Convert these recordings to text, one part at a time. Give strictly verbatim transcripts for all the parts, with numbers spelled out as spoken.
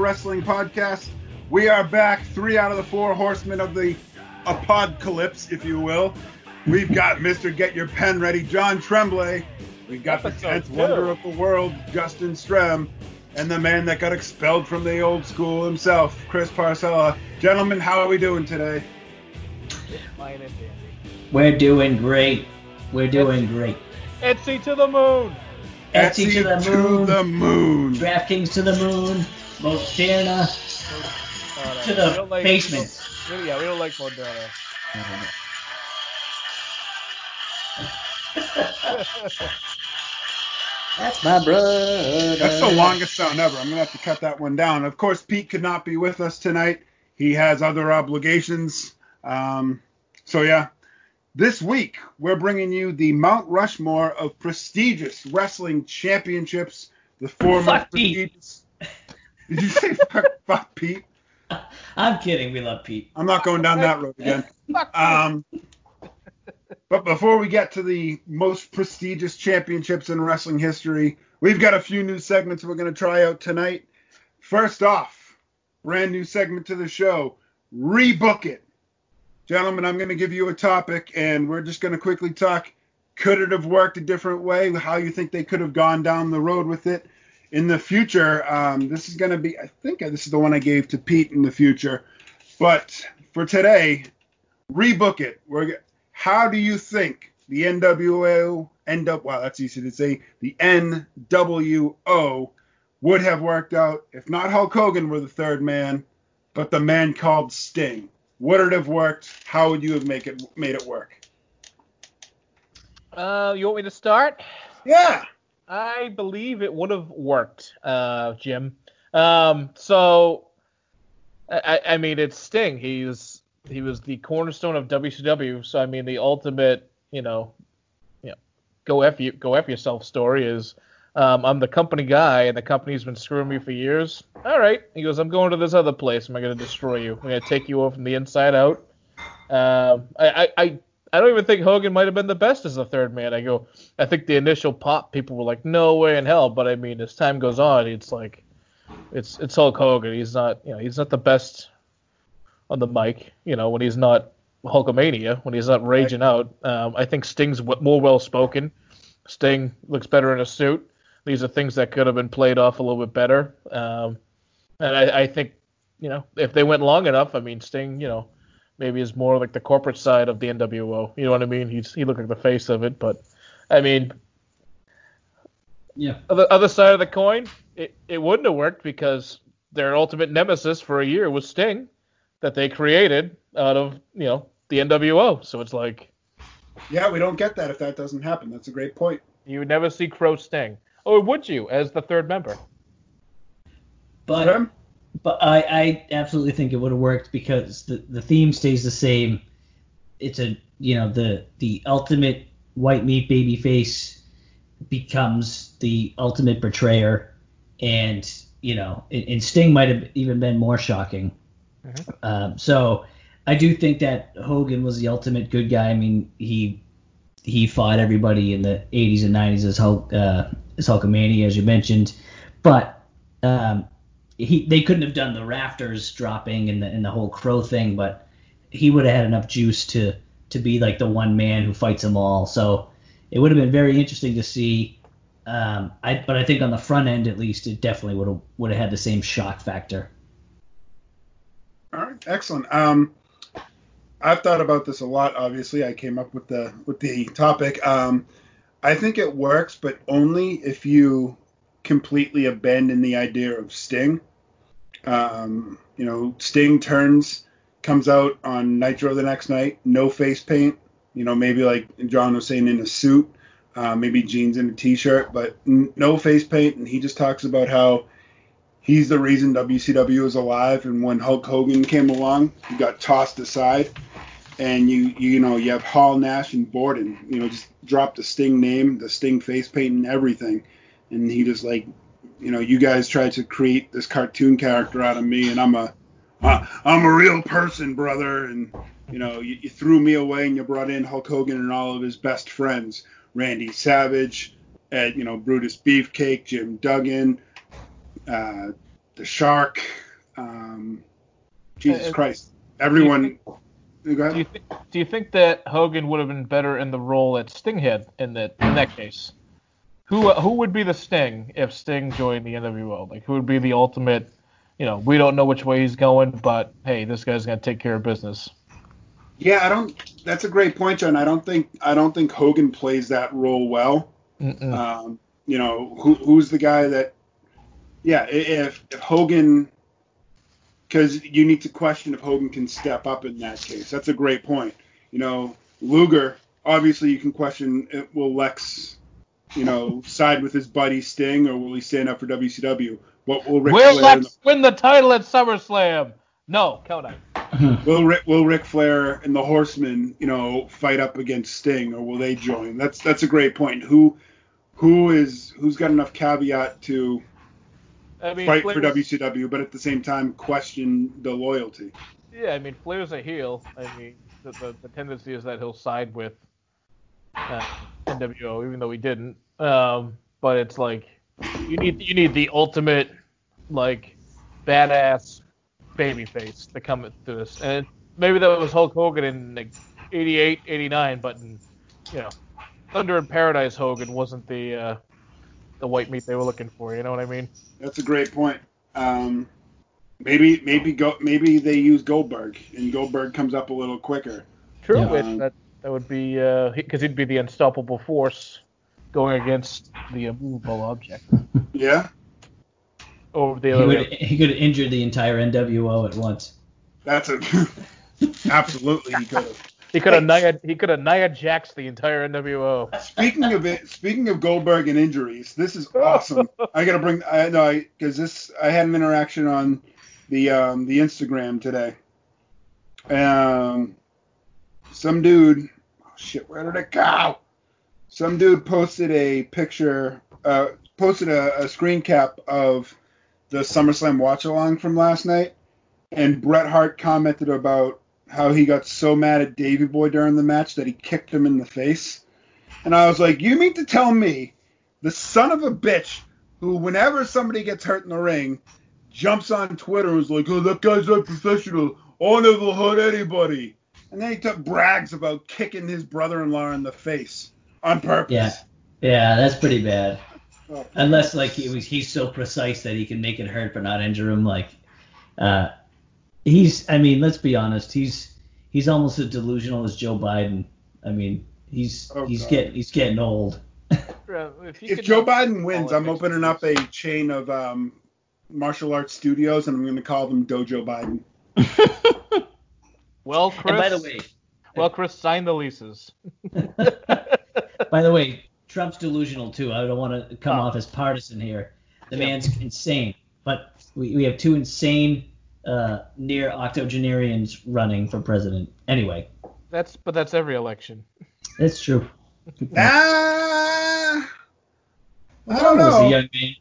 Wrestling Podcast. We are back, three out of the four horsemen of the apocalypse, if you will. We've got Mister Get Your Pen Ready, John Tremblay. We've got Episode the tenth wonder of the world, Justin Strem. And the man that got expelled from the old school himself, Chris Parcella. Gentlemen, how are we doing today? We're doing great. We're doing Etsy. great. Etsy to the moon. Etsy, Etsy to the to moon. the moon. DraftKings to the moon. Moderna oh, no. to the like, basement. We don't, yeah, we don't like Moderna. Mm-hmm. That's my brother. That's the longest sound ever. I'm going to have to cut that one down. Of course, Pete could not be with us tonight. He has other obligations. Um, so, yeah. This week, we're bringing you the Mount Rushmore of prestigious wrestling championships. The four fuck most prestigious. Pete. Did you say fuck, fuck Pete? I'm kidding. We love Pete. I'm not going down that road again. Um But before we get to the most prestigious championships in wrestling history, we've got a few new segments we're going to try out tonight. First off, brand new segment to the show, Rebook It. Gentlemen, I'm going to give you a topic, and we're just going to quickly talk, could it have worked a different way, how you think they could have gone down the road with it in the future. Um, this is going to be, I think this is the one I gave to Pete in the future. But for today, Rebook It. We're How do you think the N W O, N W O, well, that's easy to say, the N W O would have worked out if not Hulk Hogan were the third man, but the man called Sting? Would it have worked? How would you have make it, made it work? Uh, you want me to start? Yeah. I believe it would have worked, uh, Jim. Um, so, I, I mean, it's Sting. He's... He was the cornerstone of W C W, so I mean the ultimate, you know, you know go F you, go F yourself story is, um, I'm the company guy and the company's been screwing me for years. All right, he goes, I'm going to this other place. Am I going to destroy you? I'm going to take you over from the inside out. Um, I, I, I, I don't even think Hogan might have been the best as the third man. I go, I think the initial pop people were like, no way in hell. But I mean, as time goes on, it's like, it's it's Hulk Hogan. He's not, you know, he's not the best on the mic, you know, when he's not Hulkamania, when he's not raging out. Um, I think Sting's w- more well-spoken. Sting looks better in a suit. These are things that could have been played off a little bit better. Um, and I, I think, you know, if they went long enough, I mean, Sting, you know, maybe is more like the corporate side of the N W O. You know what I mean? He's, he looked like the face of it, but, I mean, yeah. Other, other side of the coin, it, it wouldn't have worked because their ultimate nemesis for a year was Sting, that they created out of, you know, the N W O. So it's like... Yeah, we don't get that if that doesn't happen. That's a great point. You would never see Crow Sting. Or would you, as the third member? But Sure. but I, I absolutely think it would have worked because the, the theme stays the same. It's a, you know, the, the ultimate white meat baby face becomes the ultimate betrayer. And, you know, and, and Sting might have even been more shocking. Mm-hmm. Um, so I do think that Hogan was the ultimate good guy. I mean, he he fought everybody in the eighties and nineties as Hulk, uh, as Hulkamania, as you mentioned. But um, he they couldn't have done the rafters dropping and the and the whole Crow thing. But he would have had enough juice to to be like the one man who fights them all. So it would have been very interesting to see. Um, I but I think on the front end at least, it definitely would have would have had the same shock factor. All right, excellent. Um, I've thought about this a lot. Obviously, I came up with the with the topic. Um, I think it works, but only if you completely abandon the idea of Sting. Um, you know, Sting turns, comes out on Nitro the next night, no face paint. You know, maybe like John was saying, in a suit, uh, maybe jeans and a t-shirt, but n- no face paint, and he just talks about how he's the reason W C W is alive, and when Hulk Hogan came along, he got tossed aside. And you, you know, you have Hall, Nash, and Borden. You know, just drop the Sting name, the Sting face paint, and everything. And he just like, you know, you guys tried to create this cartoon character out of me, and I'm a, I'm a real person, brother. And you know, you, you threw me away, and you brought in Hulk Hogan and all of his best friends, Randy Savage, and you know, Brutus Beefcake, Jim Duggan. Uh, the Shark, um, Jesus uh, Christ, everyone. Do you, think, do, you think, do you think that Hogan would have been better in the role at Stinghead in that in that case? Who who would be the Sting if Sting joined the N W O? Like, who would be the ultimate? You know, we don't know which way he's going, but hey, this guy's gonna take care of business. Yeah, I don't. That's a great point, John. I don't think I don't think Hogan plays that role well. Um, you know, who who's the guy that? Yeah, if, if Hogan, because you need to question if Hogan can step up in that case. That's a great point. You know, Luger, obviously you can question, will Lex, you know, side with his buddy Sting, or will he stand up for W C W? What will Ric Flair? Will Lex the, win the title at SummerSlam? No, count on. Will Ric Will Ric Flair and the Horsemen, you know, fight up against Sting, or will they join? That's that's a great point. Who who is who's got enough caveat to I mean, fight Flair's, for W C W, but at the same time question the loyalty? Yeah, I mean, Flair's a heel. I mean, the, the, the tendency is that he'll side with uh, N W O, even though he didn't. Um, but it's like you need you need the ultimate like badass babyface to come through this, and maybe that was Hulk Hogan in like eighty-eight, eighty-nine, but in, you know, Thunder in Paradise Hogan wasn't the uh, the white meat they were looking for. You know what I mean? That's a great point. Um, maybe maybe go maybe they use Goldberg, and Goldberg comes up a little quicker. True, yeah. um, that that would be because uh, he'd be the unstoppable force going against the immovable object. Yeah. Or the other he, would, he could have injured the entire N W O at once. That's a absolutely he could have. He could have Nia he could have Nia Jax the entire N W O. Speaking of it, speaking of Goldberg and injuries, this is awesome. I gotta bring I know because this I had an interaction on the um, the Instagram today. Um, some dude, oh shit, where did it go? Some dude posted a picture, uh, posted a, a screen cap of the SummerSlam watch along from last night, and Bret Hart commented about how he got so mad at Davey Boy during the match that he kicked him in the face. And I was like, you mean to tell me the son of a bitch who, whenever somebody gets hurt in the ring, jumps on Twitter and is like, oh, that guy's not professional. I'll never hurt anybody. And then he took brags about kicking his brother-in-law in the face on purpose. Yeah, yeah, that's pretty bad. Oh. Unless, like, he was, he's so precise that he can make it hurt but not injure him. Like, uh, he's, I mean, let's be honest. He's he's almost as delusional as Joe Biden. I mean, he's oh, he's God. getting he's getting old. If, if Joe Biden wins, I'm opening up a chain of um, martial arts studios, and I'm going to call them Dojo Biden. Well, Chris. And by the way, well, Chris, sign the leases. By the way, Trump's delusional too. I don't want to come oh. off as partisan here. The yeah. man's insane, but we we have two insane. Uh, near octogenarians running for president. Anyway, that's but that's every election. That's true. Ah, uh, I don't know. I was a young man.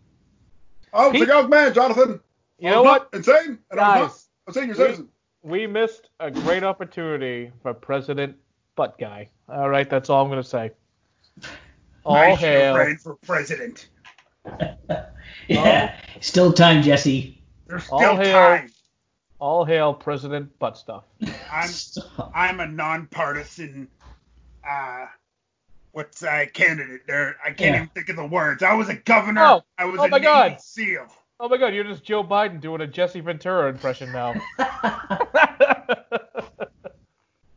I was Pete, a young man, Jonathan. You know what? Insane. And guys, I'm not a senior citizen. We missed a great opportunity for President Butt Guy. All right, that's all I'm gonna say. All I hail ran for president. Yeah, oh. Still time, Jesse. There's still all hail, time. All hail President Butt Stuff. I'm, I'm a nonpartisan uh, what's uh, candidate there. I can't yeah. even think of the words. I was a governor. Oh. I was oh a my God. SEAL. Oh my God, you're just Joe Biden doing a Jesse Ventura impression now.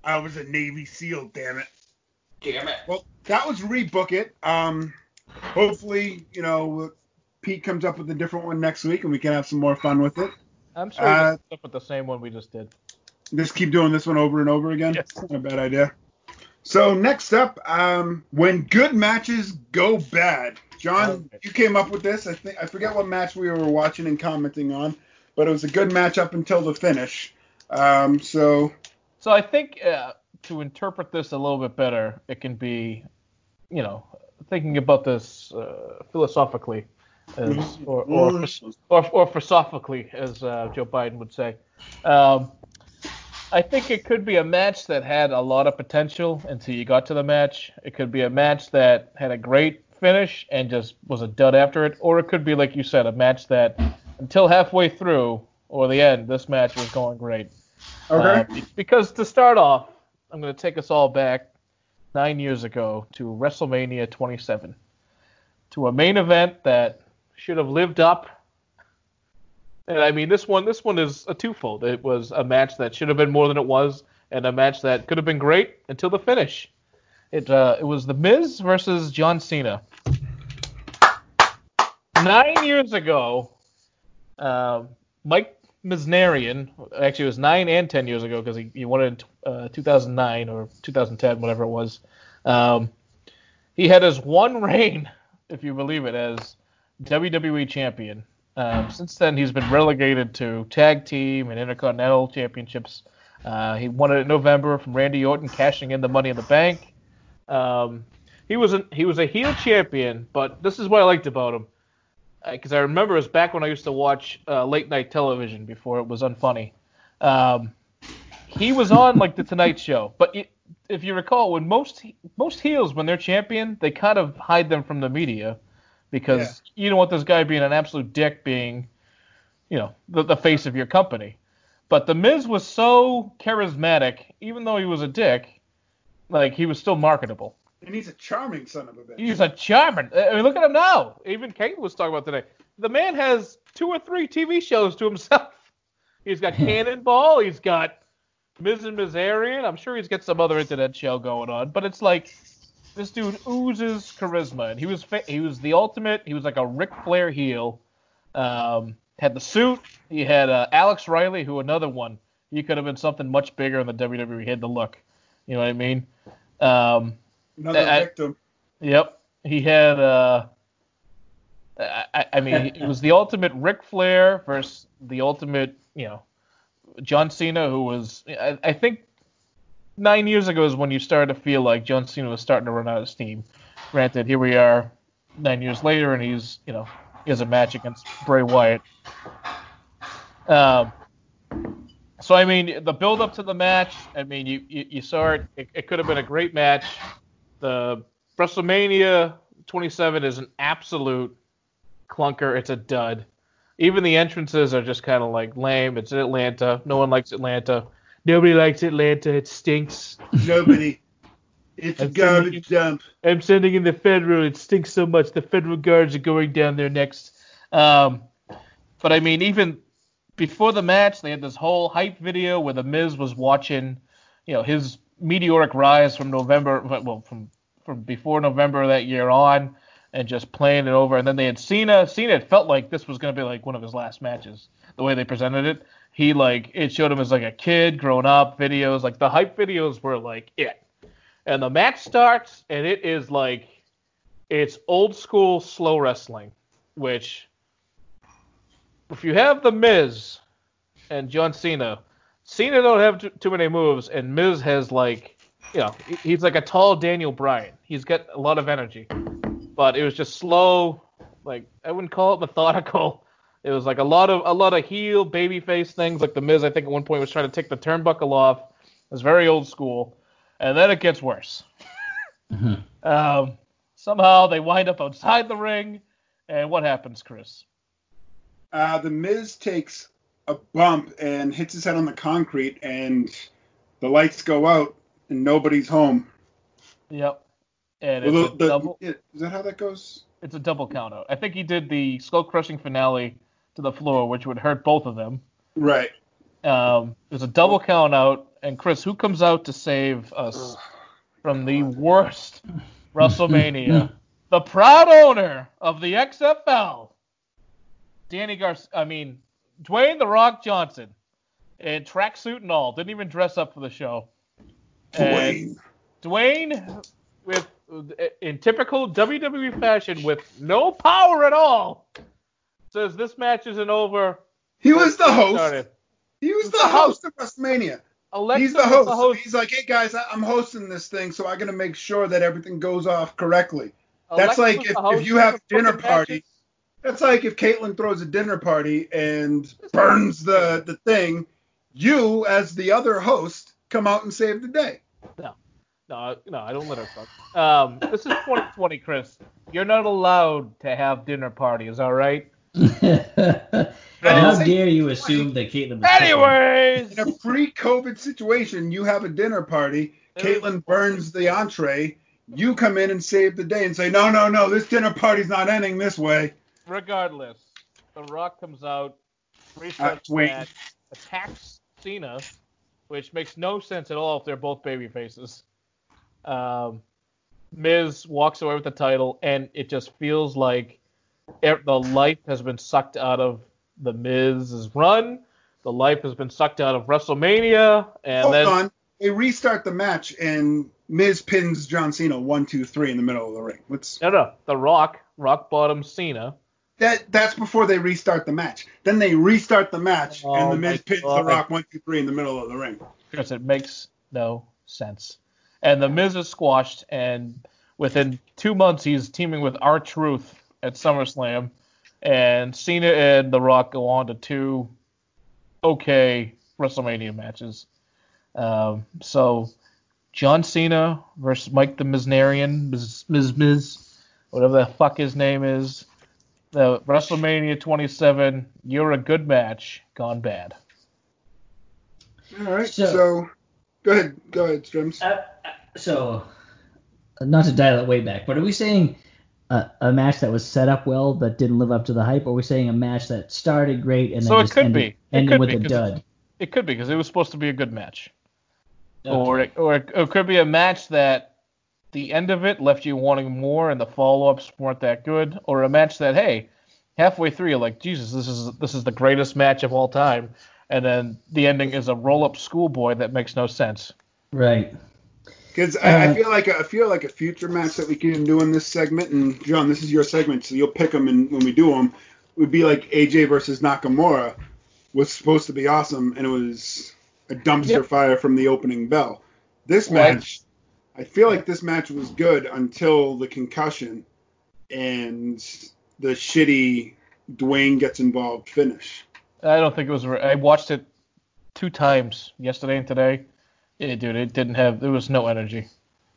I was a Navy SEAL, damn it. Damn it. Well, that was Rebook It. Um, hopefully, you know, Pete comes up with a different one next week, and we can have some more fun with it. I'm sure he comes up with the same one we just did. Just keep doing this one over and over again? Yes. Not a bad idea. So next up, um, when good matches go bad. John, okay. You came up with this. I think I forget what match we were watching and commenting on, but it was a good match up until the finish. Um, so, so I think uh, to interpret this a little bit better, it can be, you know, thinking about this uh, philosophically. As, or, or, or, or philosophically, as uh, Joe Biden would say. Um, I think it could be a match that had a lot of potential until you got to the match. It could be a match that had a great finish and just was a dud after it. Or it could be, like you said, a match that until halfway through or the end, this match was going great. Okay. Uh, because to start off, I'm going to take us all back nine years ago to WrestleMania twenty-seven, to a main event that should have lived up. And I mean, this one, this one is a twofold. It was a match that should have been more than it was, and a match that could have been great until the finish. It uh, it was The Miz versus John Cena. Nine years ago, uh, Mike Miznarian, actually it was nine and ten years ago because he, he won it in uh, two thousand nine or two thousand ten, whatever it was. Um, he had his one reign, if you believe it, as W W E champion. Um, since then, he's been relegated to tag team and intercontinental championships. Uh, he won it in November from Randy Orton, cashing in the Money in the Bank. Um, he was a, he was a heel champion, but this is what I liked about him. Because I remember it was back when I used to watch uh, late-night television before it was unfunny. Um, he was on, like, The Tonight Show. But it, if you recall, when most most heels, when they're champion, they kind of hide them from the media because yeah. you don't want this guy being an absolute dick being, you know, the, the face of your company. But The Miz was so charismatic, even though he was a dick, like, he was still marketable. And he's a charming son of a bitch. He's a charming. I mean, look at him now. Even Kate was talking about today. The man has two or three T V shows to himself. He's got Cannonball. He's got Miz and Mizarian. I'm sure he's got some other internet show going on. But it's like this dude oozes charisma. And he was fa- he was the ultimate. He was like a Ric Flair heel. Um, had the suit. He had uh, Alex Riley, who another one. He could have been something much bigger in the W W E. He had the look. You know what I mean? Um... Another I, victim. Yep. He had, uh, I, I mean, it was the ultimate Ric Flair versus the ultimate, you know, John Cena, who was, I, I think nine years ago is when you started to feel like John Cena was starting to run out of steam. Granted, here we are nine years later, and he's, you know, he has a match against Bray Wyatt. Um, so, I mean, the build up to the match, I mean, you, you, you saw it. It, it could have been a great match. The WrestleMania twenty-seven is an absolute clunker. It's a dud. Even the entrances are just kind of like lame. It's in Atlanta. No one likes Atlanta. Nobody likes Atlanta. It stinks. Nobody. It's a garbage dump. I'm sending in the Federal. It stinks so much. The Federal Guards are going down there next. Um, but, I mean, even before the match, they had this whole hype video where The Miz was watching, you know, his meteoric rise from November, well, from, from before November that year on, and just playing it over. And then they had Cena. Cena, it felt like this was going to be like one of his last matches, the way they presented it. He, like, it showed him as like a kid, growing up, videos. Like, the hype videos were like it. And the match starts, and it is like, it's old school slow wrestling, which, if you have The Miz and John Cena, Cena don't have too, too many moves, and Miz has, like, you know, he's like a tall Daniel Bryan. He's got a lot of energy. But it was just slow, like, I wouldn't call it methodical. It was like a lot of a lot of heel, babyface things. Like The Miz, I think, at one point was trying to take the turnbuckle off. It was very old school. And then it gets worse. Mm-hmm. Um, somehow they wind up outside the ring, and what happens, Chris? Uh, the Miz takes a bump and hits his head on the concrete, and the lights go out and nobody's home. Yep. And it's well, the, a double, the, it, is that how that goes? It's a double count out. I think he did the skull crushing finale to the floor, which would hurt both of them. Right. Um, there's a double count out, and Chris, who comes out to save us oh, from God. the worst WrestleMania? The proud owner of the X F L, Danny Garcia. I mean, Dwayne "The Rock" Johnson, in tracksuit and all, didn't even dress up for the show. Dwayne. And Dwayne, with in typical W W E fashion, with no power at all, says this match isn't over. He was the host. Started. He was the host of WrestleMania. Alexa He's the host. the host. He's like, hey guys, I'm hosting this thing, so I gotta make sure that everything goes off correctly. Alexa That's like if, if you have a dinner party. Matches. That's like if Caitlyn throws a dinner party and burns the, the thing, you, as the other host, come out and save the day. No, no, no, I don't let her fuck. Um, this is twenty twenty, Chris. You're not allowed to have dinner parties, all right? How dare you assume that Caitlyn was anyways pregnant. In a pre-COVID situation, you have a dinner party, Caitlyn burns the entree, you come in and save the day and say, no, no, no, this dinner party's not ending this way. Regardless, The Rock comes out, research that, attacks Cena, which makes no sense at all if they're both baby faces. Um, Miz walks away with the title, and it just feels like the life has been sucked out of the Miz's run. The life has been sucked out of WrestleMania. And Hold then, on. They restart the match, and Miz pins John Cena one, two, three in the middle of the ring. Let's... No, no. The Rock. Rock bottom Cena. That That's before they restart the match. Then they restart the match, oh, and the Miz pins God. The Rock one, two, three in the middle of the ring. Because it makes no sense. And the Miz is squashed, and within two months, he's teaming with R-Truth at SummerSlam, and Cena and The Rock go on to two okay WrestleMania matches. Um, so John Cena versus Mike the Miznarian, Miz, Miz, Miz, whatever the fuck his name is, the WrestleMania twenty-seven, you're a good match, gone bad. All right, so... so Go ahead, go ahead, Strims. Uh, so, not to dial it way back, but are we saying a, a match that was set up well but didn't live up to the hype, or are we saying a match that started great and then so just ended, ended with be, a dud? It, it could be, because it was supposed to be a good match. Okay. Or, it, or, it, or it could be a match that the end of it left you wanting more and the follow-ups weren't that good, or a match that, hey, halfway through you're like, Jesus, this is this is the greatest match of all time. And then the ending is a roll-up schoolboy that makes no sense. Right. Because uh, I, I feel like a, I feel like a future match that we can do in this segment, and John, this is your segment, so you'll pick them in, when we do them, would be like A J versus Nakamura was supposed to be awesome, and it was a dumpster yep. fire from the opening bell. This what? match, I feel like this match was good until the concussion and the shitty Dwayne gets involved finish. I don't think it was. I watched it two times yesterday and today. Yeah, dude, it didn't have. There was no energy.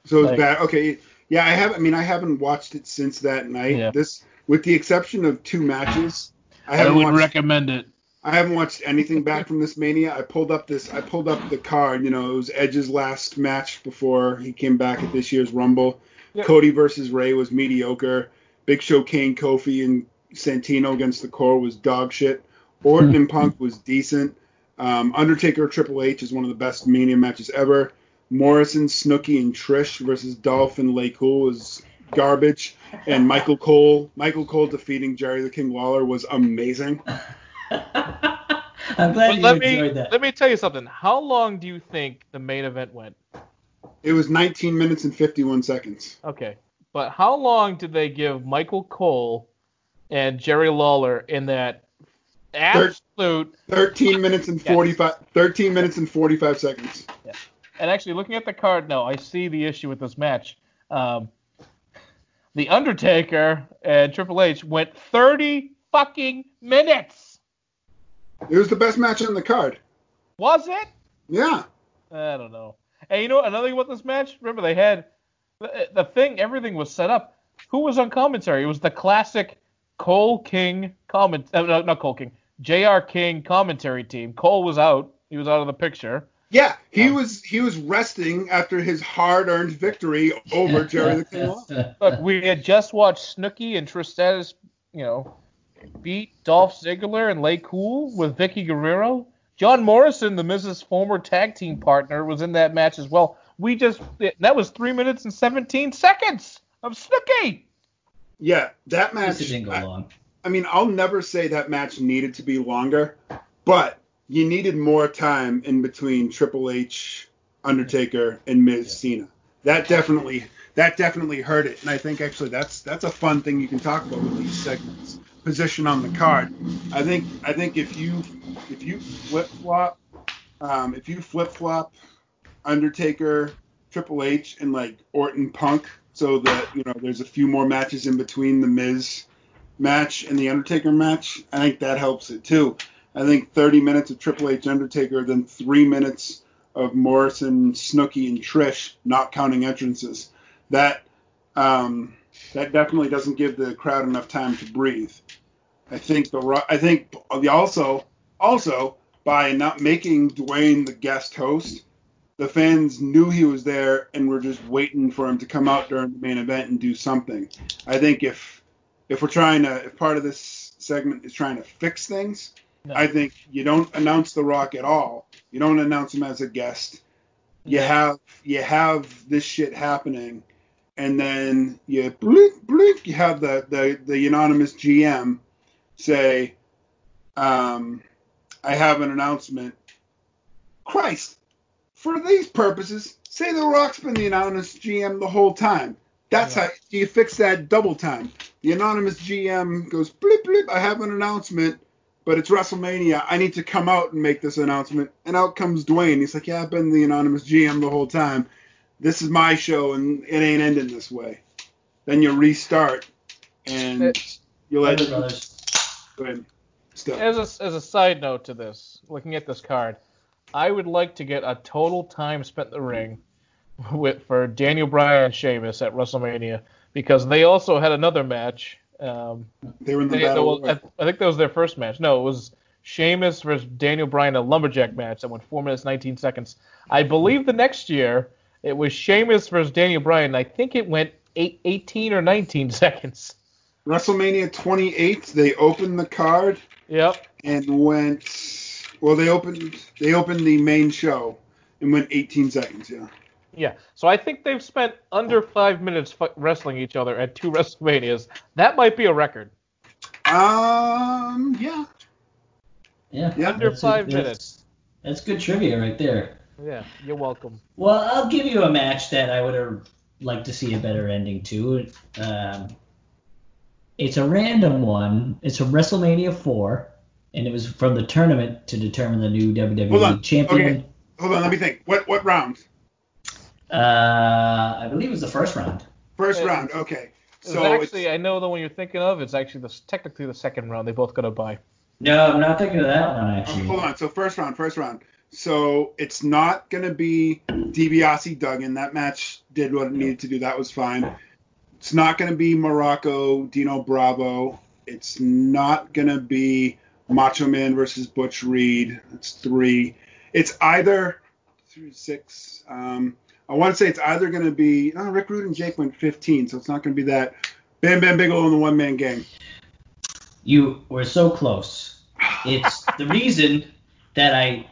So it was like, bad. Okay, yeah, I have. I mean, I haven't watched it since that night. Yeah. This, with the exception of two matches, I, haven't I would watched, recommend it. I haven't watched anything back from this Mania. I pulled up this. I pulled up the card. You know, it was Edge's last match before he came back at this year's Rumble. Yep. Cody versus Ray was mediocre. Big Show, Kane, Kofi, and Santino against the Core was dog shit. Orton and Punk was decent. Um, Undertaker, Triple H is one of the best Mania matches ever. Morrison, Snooki, and Trish versus Dolph and Lay Cool was garbage. And Michael Cole, Michael Cole defeating Jerry the King Lawler was amazing. I'm glad but you let enjoyed me, that. Let me tell you something. How long do you think the main event went? It was nineteen minutes and fifty-one seconds. Okay. But how long did they give Michael Cole and Jerry Lawler in that absolute thirteen minutes and forty-five yes. thirteen minutes and forty-five seconds. Yeah. And actually, looking at the card now, I see the issue with this match. Um, the Undertaker and Triple H went thirty fucking minutes. It was the best match on the card. Was it? Yeah. I don't know. And you know what? Another thing about this match? Remember, they had the, the thing, everything was set up. Who was on commentary? It was the classic Cole King comment. Uh, no, not Cole King. J R King commentary team. Cole was out. He was out of the picture. Yeah, he um, was he was resting after his hard-earned victory over Jerry the King Lawler. Look, we had just watched Snooki and Trish Stratus, you know, beat Dolph Ziggler and Lay Cool with Vicky Guerrero. John Morrison, the Miz's former tag team partner, was in that match as well. We just that was three minutes and seventeen seconds of Snooki. Yeah, that match. This didn't go long. I mean, I'll never say that match needed to be longer, but you needed more time in between Triple H, Undertaker, and Miz yeah. Cena. That definitely, that definitely hurt it. And I think actually that's that's a fun thing you can talk about with these segments. Position on the card. I think I think if you if you flip flop, um, if you flip flop, Undertaker, Triple H, and like Orton, Punk, so that you know there's a few more matches in between the Miz match and the Undertaker match. I think that helps it too. I think thirty minutes of Triple H Undertaker, then three minutes of Morrison, Snooki, and Trish, not counting entrances. That um, that definitely doesn't give the crowd enough time to breathe. I think the I think also also by not making Dwayne the guest host, the fans knew he was there and were just waiting for him to come out during the main event and do something. I think if if we're trying to if part of this segment is trying to fix things, no. I think you don't announce The Rock at all. You don't announce him as a guest. You have you have this shit happening, and then you bleep, bleep, you have the, the, the anonymous G M say, um, I have an announcement. Christ, for these purposes, say The Rock's been the anonymous G M the whole time. That's yeah. how you fix that double time. The anonymous G M goes, bleep, bleep, I have an announcement. But it's WrestleMania. I need to come out and make this announcement. And out comes Dwayne. He's like, yeah, I've been the anonymous G M the whole time. This is my show, and it ain't ending this way. Then you restart, and you let it go. Go ahead. Stop. As a, as a side note to this, looking at this card, I would like to get a total time spent in the ring with for Daniel Bryan and Sheamus at WrestleMania, because they also had another match. Um, they were in the they, battle. They, I think that was their first match. No, it was Sheamus versus Daniel Bryan, a lumberjack match that went four minutes, nineteen seconds. I believe the next year it was Sheamus versus Daniel Bryan. I think it went eighteen or nineteen seconds. WrestleMania twenty-eight, they opened the card. Yep. And went well. They opened. They opened the main show and went eighteen seconds. Yeah. Yeah, so I think they've spent under five minutes f- wrestling each other at two WrestleManias. That might be a record. Um, yeah. Yeah. yeah. Under that's five a, that's, minutes. That's good trivia right there. Yeah, you're welcome. Well, I'll give you a match that I would have liked to see a better ending to. Um, it's a random one. It's from WrestleMania four, and it was from the tournament to determine the new W W E Hold on. champion. Okay. Hold on, let me think. What what rounds? Uh, I believe it was the first round. First it, round, okay. So actually, I know the one you're thinking of. It's actually the, technically the second round. They both got a bye. No, I'm not thinking of that one, actually. Oh, hold on, so first round, first round. So it's not going to be DiBiase-Duggan. That match did what it needed to do. That was fine. It's not going to be Morocco-Dino Bravo. It's not going to be Macho Man versus Butch Reed. That's three. It's either through six, um... I want to say it's either going to be no, Rick Rude and Jake went fifteen, so it's not going to be that. Bam Bam Bigelow and the One Man Gang. You were so close. It's the reason that I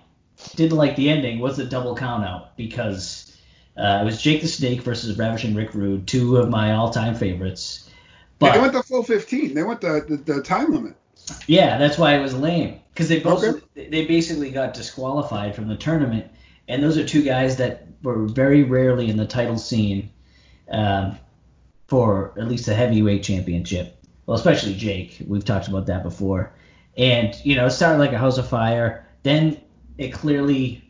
didn't like the ending was the double count out, because uh, it was Jake the Snake versus Ravishing Rick Rude, two of my all-time favorites. But yeah, they went the full fifteen. They went the, the, the time limit. Yeah, that's why it was lame, because they both okay. they basically got disqualified from the tournament. And those are two guys that were very rarely in the title scene um, for at least the heavyweight championship. Well, especially Jake. We've talked about that before. And, you know, it started like a house of fire. Then it clearly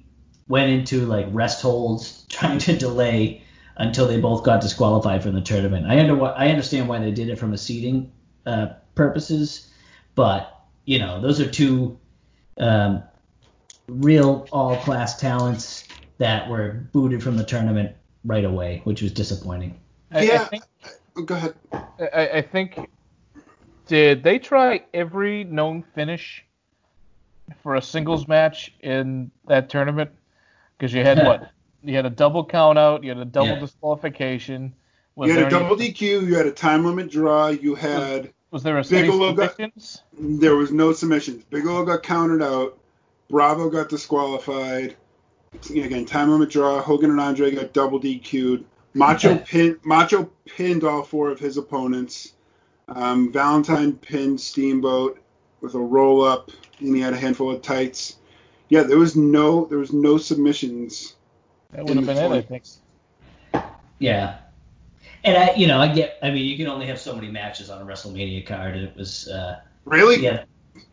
went into, like, rest holds, trying to delay until they both got disqualified from the tournament. I, under- I understand why they did it from a seeding uh, purposes. But, you know, those are two... Um, real all-class talents that were booted from the tournament right away, which was disappointing. I, yeah, I think, go ahead. I, I think, did they try every known finish for a singles match in that tournament? Because you had what? You had a double count-out, you had a double yeah. disqualification. Was you had a double any... D Q, you had a time limit draw, you had... Was, was there a Bigelow submissions? Got, there was no submissions. Bigelow got counted out. Bravo got disqualified. Again, time limit draw. Hogan and Andre got double D Q'd. Macho pin, Macho pinned all four of his opponents. Um, Valentine pinned Steamboat with a roll up, and he had a handful of tights. Yeah, there was no, there was no submissions. That would have been it, I think. Yeah, and I, you know, I get. I mean, you can only have so many matches on a WrestleMania card, and it was uh, really. Yeah.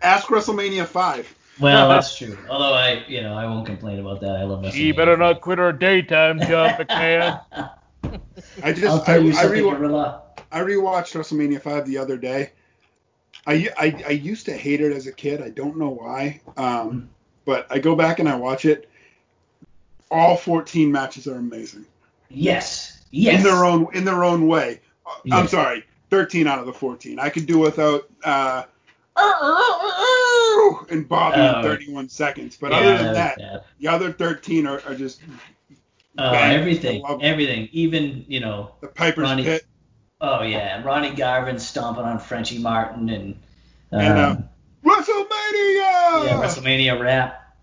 Ask WrestleMania five. Well, that's true. Although I, you know, I won't complain about that. I love WrestleMania. You better not quit our daytime job, McMahon. I just, I, I, rewa- I rewatched WrestleMania five the other day. I, I, I used to hate it as a kid. I don't know why, um, but I go back and I watch it. All fourteen matches are amazing. Yes, yes. In their own, in their own way. Yes. I'm sorry, thirteen out of the fourteen. I could do without. Uh, oh, and Bobby oh, in thirty-one seconds. But yeah, other than that, that the other thirteen are, are just oh, everything, everything. Even, you know, the Piper's Ronnie, Pit. Oh yeah, Ronnie Garvin stomping on Frenchie Martin and, um, and uh, WrestleMania. Yeah, WrestleMania rap.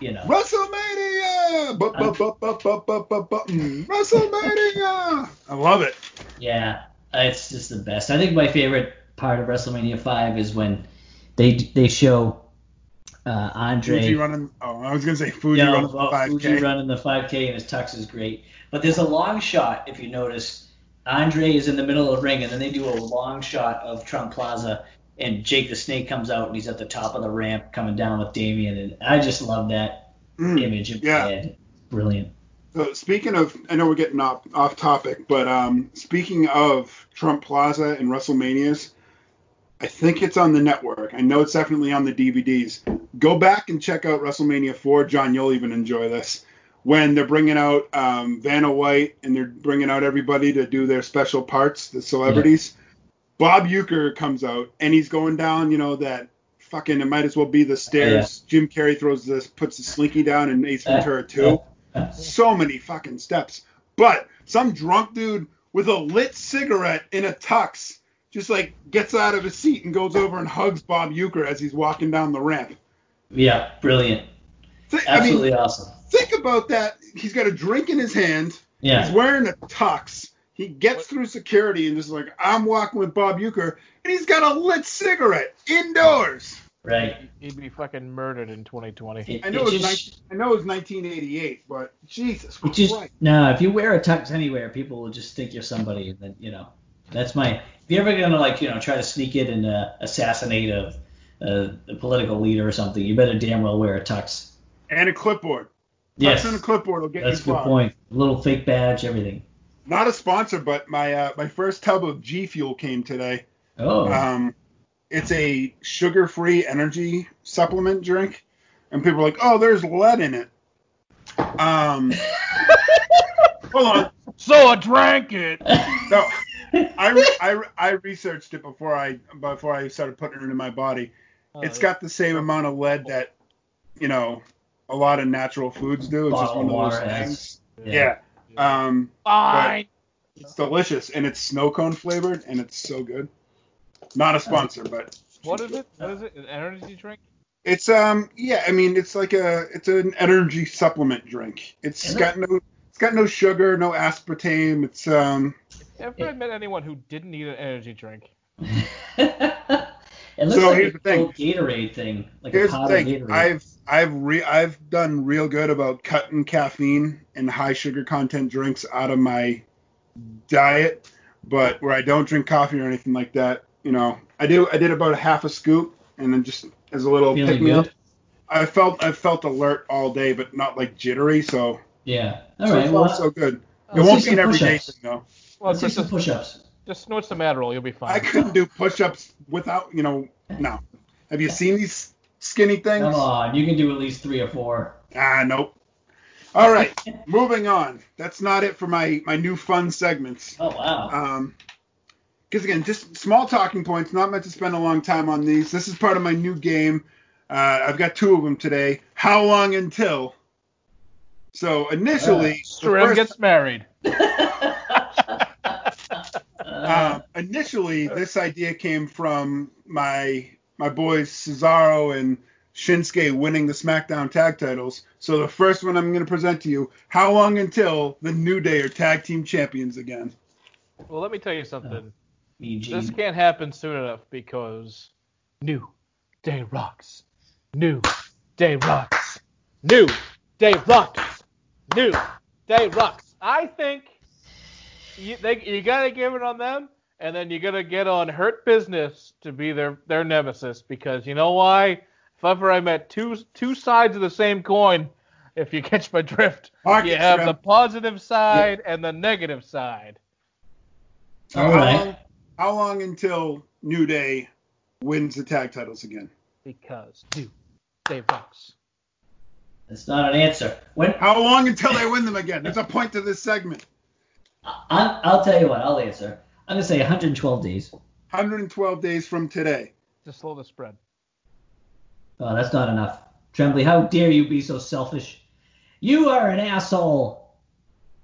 You know. WrestleMania. Bu- bu- bu- bu- bu- bu- bu- bu- WrestleMania. I love it. Yeah, it's just the best. I think my favorite part of WrestleMania five is when they they show uh, Andre. Fuji running, oh, I was gonna say Fuji no, running well, the five K. Fuji running the five K and his tux is great. But there's a long shot, if you notice. Andre is in the middle of the ring, and then they do a long shot of Trump Plaza, and Jake the Snake comes out, and he's at the top of the ramp coming down with Damien, and I just love that mm, image of yeah. Ed. Brilliant. So speaking of, I know we're getting off, off topic, but um, speaking of Trump Plaza and WrestleManias, I think it's on the network. I know it's definitely on the D V Ds. Go back and check out WrestleMania four. John, you'll even enjoy this. When they're bringing out um, Vanna White and they're bringing out everybody to do their special parts, the celebrities, yeah. Bob Uecker comes out and he's going down, you know, that fucking, it might as well be the stairs. Yeah. Jim Carrey throws this, puts the Slinky down in Ace Ventura two. So many fucking steps. But some drunk dude with a lit cigarette in a tux just like gets out of his seat and goes over and hugs Bob Uecker as he's walking down the ramp. Yeah, brilliant. Th- Absolutely I mean, awesome. Think about that. He's got a drink in his hand. Yeah. He's wearing a tux. He gets what? through security and just like, I'm walking with Bob Uecker, and he's got a lit cigarette indoors. Right. He'd be fucking murdered in twenty twenty. It, I, know it was just, nineteen, I know it was nineteen eighty-eight, but Jesus Christ. Just, no, if you wear a tux anywhere, people will just think you're somebody, and then, you know. That's my. If you're ever gonna like, you know, try to sneak in and uh, assassinate a, a, a political leader or something, you better damn well wear a tux and a clipboard. Yes, tux and a clipboard will get That's you. That's a good point. A little fake badge, everything. Not a sponsor, but my uh, my first tub of G Fuel came today. Oh. Um, it's a sugar-free energy supplement drink, and people are like, "Oh, there's lead in it." Um. Hold on. So I drank it. No. I, re- I, re- I researched it before I before I started putting it into my body. Uh, it's got the same amount of lead that, you know, a lot of natural foods do. It's just one of those things. Yeah. yeah. Um, Fine. It's delicious, and it's snow cone flavored, and it's so good. Not a sponsor, but. What is it? What is it? An energy drink? It's um yeah I mean it's like a it's an energy supplement drink. It's is got it? no it's got no sugar, no aspartame. It's um. I've never met anyone who didn't need an energy drink. It looks so like here's a the thing. Gatorade thing. Like here's a pot the thing. Of Gatorade. I've I've re- I've done real good about cutting caffeine and high sugar content drinks out of my diet, but where I don't drink coffee or anything like that, you know, I do. I did about a half a scoop, and then just as a little pick me up. I felt I felt alert all day, but not like jittery. So yeah, all so right. Well, so good. It won't be an everyday thing though. Well, Let's just, do some push-ups. Just snort some Adderall, you'll be fine. I couldn't do push-ups without, you know, no. Have you seen these skinny things? Come on, you can do at least three or four. Ah, nope. All right, moving on. That's not it for my, my new fun segments. Oh, wow. Um, because, again, just small talking points. Not meant to spend a long time on these. This is part of my new game. Uh, I've got two of them today. How long until? So, initially... Uh, Strem gets married. Uh, initially, this idea came from my my boys Cesaro and Shinsuke winning the SmackDown tag titles. So the first one I'm going to present to you, how long until the New Day are tag team champions again? Well, let me tell you something. Uh, this can't happen soon enough because New Day rocks. New Day rocks. New Day rocks. New Day rocks. I think... You, they, you gotta give it on them, and then you gotta get on Hurt Business to be their, their nemesis, because you know why? If ever I met two two sides of the same coin, if you catch my drift, Market you have shrimp. The positive side yeah. and the negative side. So All how right. Long, how long until New Day wins the tag titles again? Because New Day rocks. That's not an answer. When? How long until they win them again? There's a point to this segment. I'll, I'll tell you what, I'll answer. I'm going to say one hundred twelve days. one hundred twelve days from today. To slow the spread. Oh, that's not enough. Tremblay, how dare you be so selfish? You are an asshole.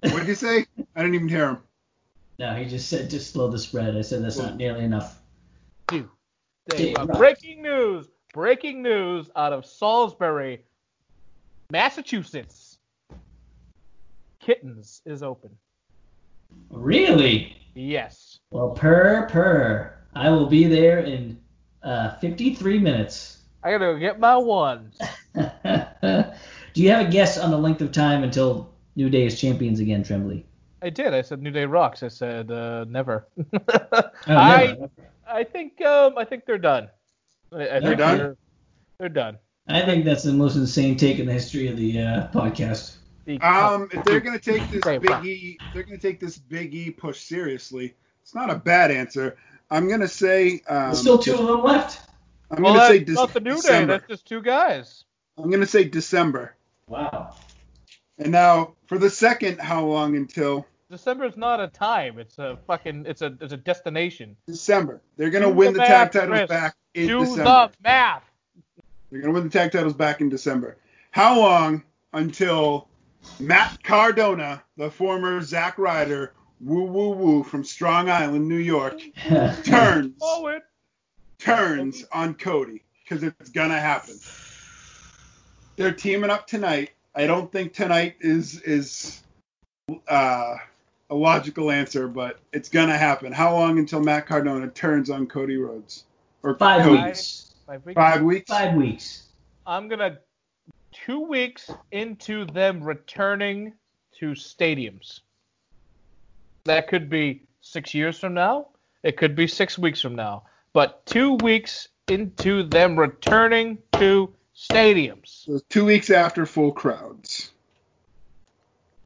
What did you say? I didn't even hear him. No, he just said, just slow the spread. I said, that's not nearly enough. Dude, they, uh, breaking news. Breaking news out of Salisbury, Massachusetts. Kittens is open. Really? Yes. Well, purr, purr. I will be there in uh, fifty-three minutes. I gotta go get my ones. Do you have a guess on the length of time until New Day is champions again, Tremblay? I did. I said New Day rocks. I said uh, never. oh, never. I I think um I think they're done. I, I they're think done. They're, they're done. I think that's the most insane take in the history of the uh, podcast. Um, if they're gonna take this Big E, they're gonna take this Big E push seriously. It's not a bad answer. I'm gonna say. Um, There's still two of them left. I'm well, gonna that's say de- not the New December. Day. That's just two guys. I'm gonna say December. Wow. And now for the second, how long until? December is not a time. It's a fucking. It's a. It's a destination. December. They're gonna Do win the, the tag titles Chris. back in Do December. Do the math. They're gonna win the tag titles back in December. How long until Matt Cardona, the former Zack Ryder, woo woo woo from Strong Island, New York, turns Forward. turns on Cody? Because it's gonna happen. They're teaming up tonight. I don't think tonight is is uh, a logical answer, but it's gonna happen. How long until Matt Cardona turns on Cody Rhodes? Or five Cody. weeks. Five, five, five weeks. Five weeks. I'm gonna. Two weeks into them returning to stadiums. That could be six years from now. It could be six weeks from now. But two weeks into them returning to stadiums. So two weeks after full crowds.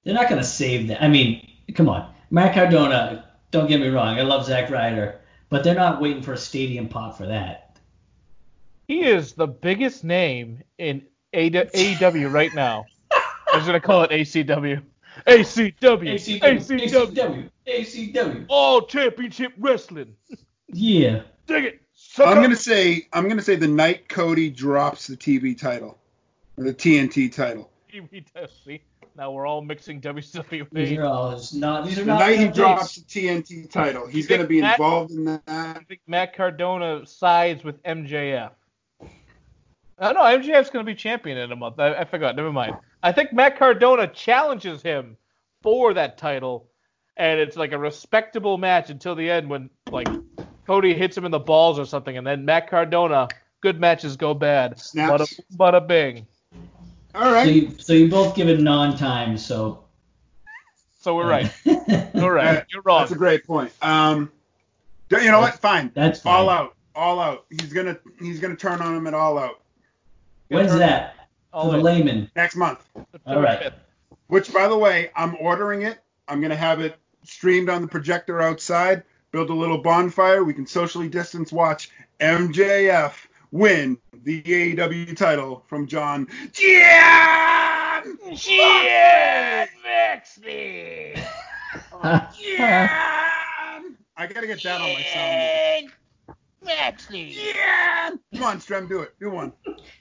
They're not going to save that. I mean, come on. Matt Cardona, don't get me wrong. I love Zack Ryder. But they're not waiting for a stadium pop for that. He is the biggest name in A E W right now. I was going to call it A C W. A C W. A C W. A C W. A C W. All Championship Wrestling. Yeah. Dig it. Suck I'm going to say I'm going to say the night Cody drops the T V title. Or the T N T title. T V title. Now we're all mixing W C W. These are all it's not these are the not night he dates. drops the T N T title. He's going to be Matt, involved in that. I think Matt Cardona sides with M J F. Oh, no, M J F's going to be champion in a month. I, I forgot. Never mind. I think Matt Cardona challenges him for that title, and it's like a respectable match until the end when, like, Cody hits him in the balls or something, and then Matt Cardona, good matches go bad. Snaps. Bada, bada bing. All right. So you, so you both give it non-time, so. So we're right. You're right. You're wrong. That's a great point. Um, You know what? Fine. That's fine. All out. All out. He's going to he's gonna turn on him at All Out. When's that? For the layman. Next month. All right. Which, by the way, I'm ordering it. I'm going to have it streamed on the projector outside, build a little bonfire. We can socially distance watch M J F win the A E W title from John. Yeah! Yeah! Fix me! Yeah! I got to get that on my sound. Actually. Yeah! Come on, Strem, do it. Do one.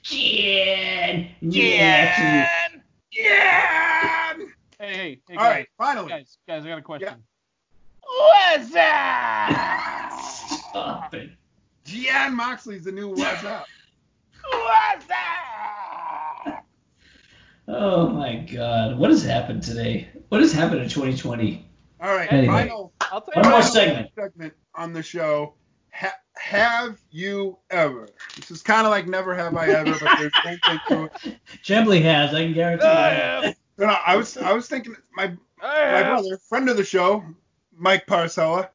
Yeah! Yeah! Yeah! Hey, hey, hey. All guys, right, finally. Guys, guys, I got a question. Yeah. What's up? Stop it. Jon Moxley's the new What's Up. What's up? Oh, my God. What has happened today? What has happened in twenty twenty? All right, anyway. final. I'll tell you one more segment. segment on the show. Ha- have you ever? This is kind of like never have I ever, but there's one thing to it. Tremblay has, I can guarantee. I you. No, no, I was, I was thinking my I my have. brother, friend of the show, Mike Parcella,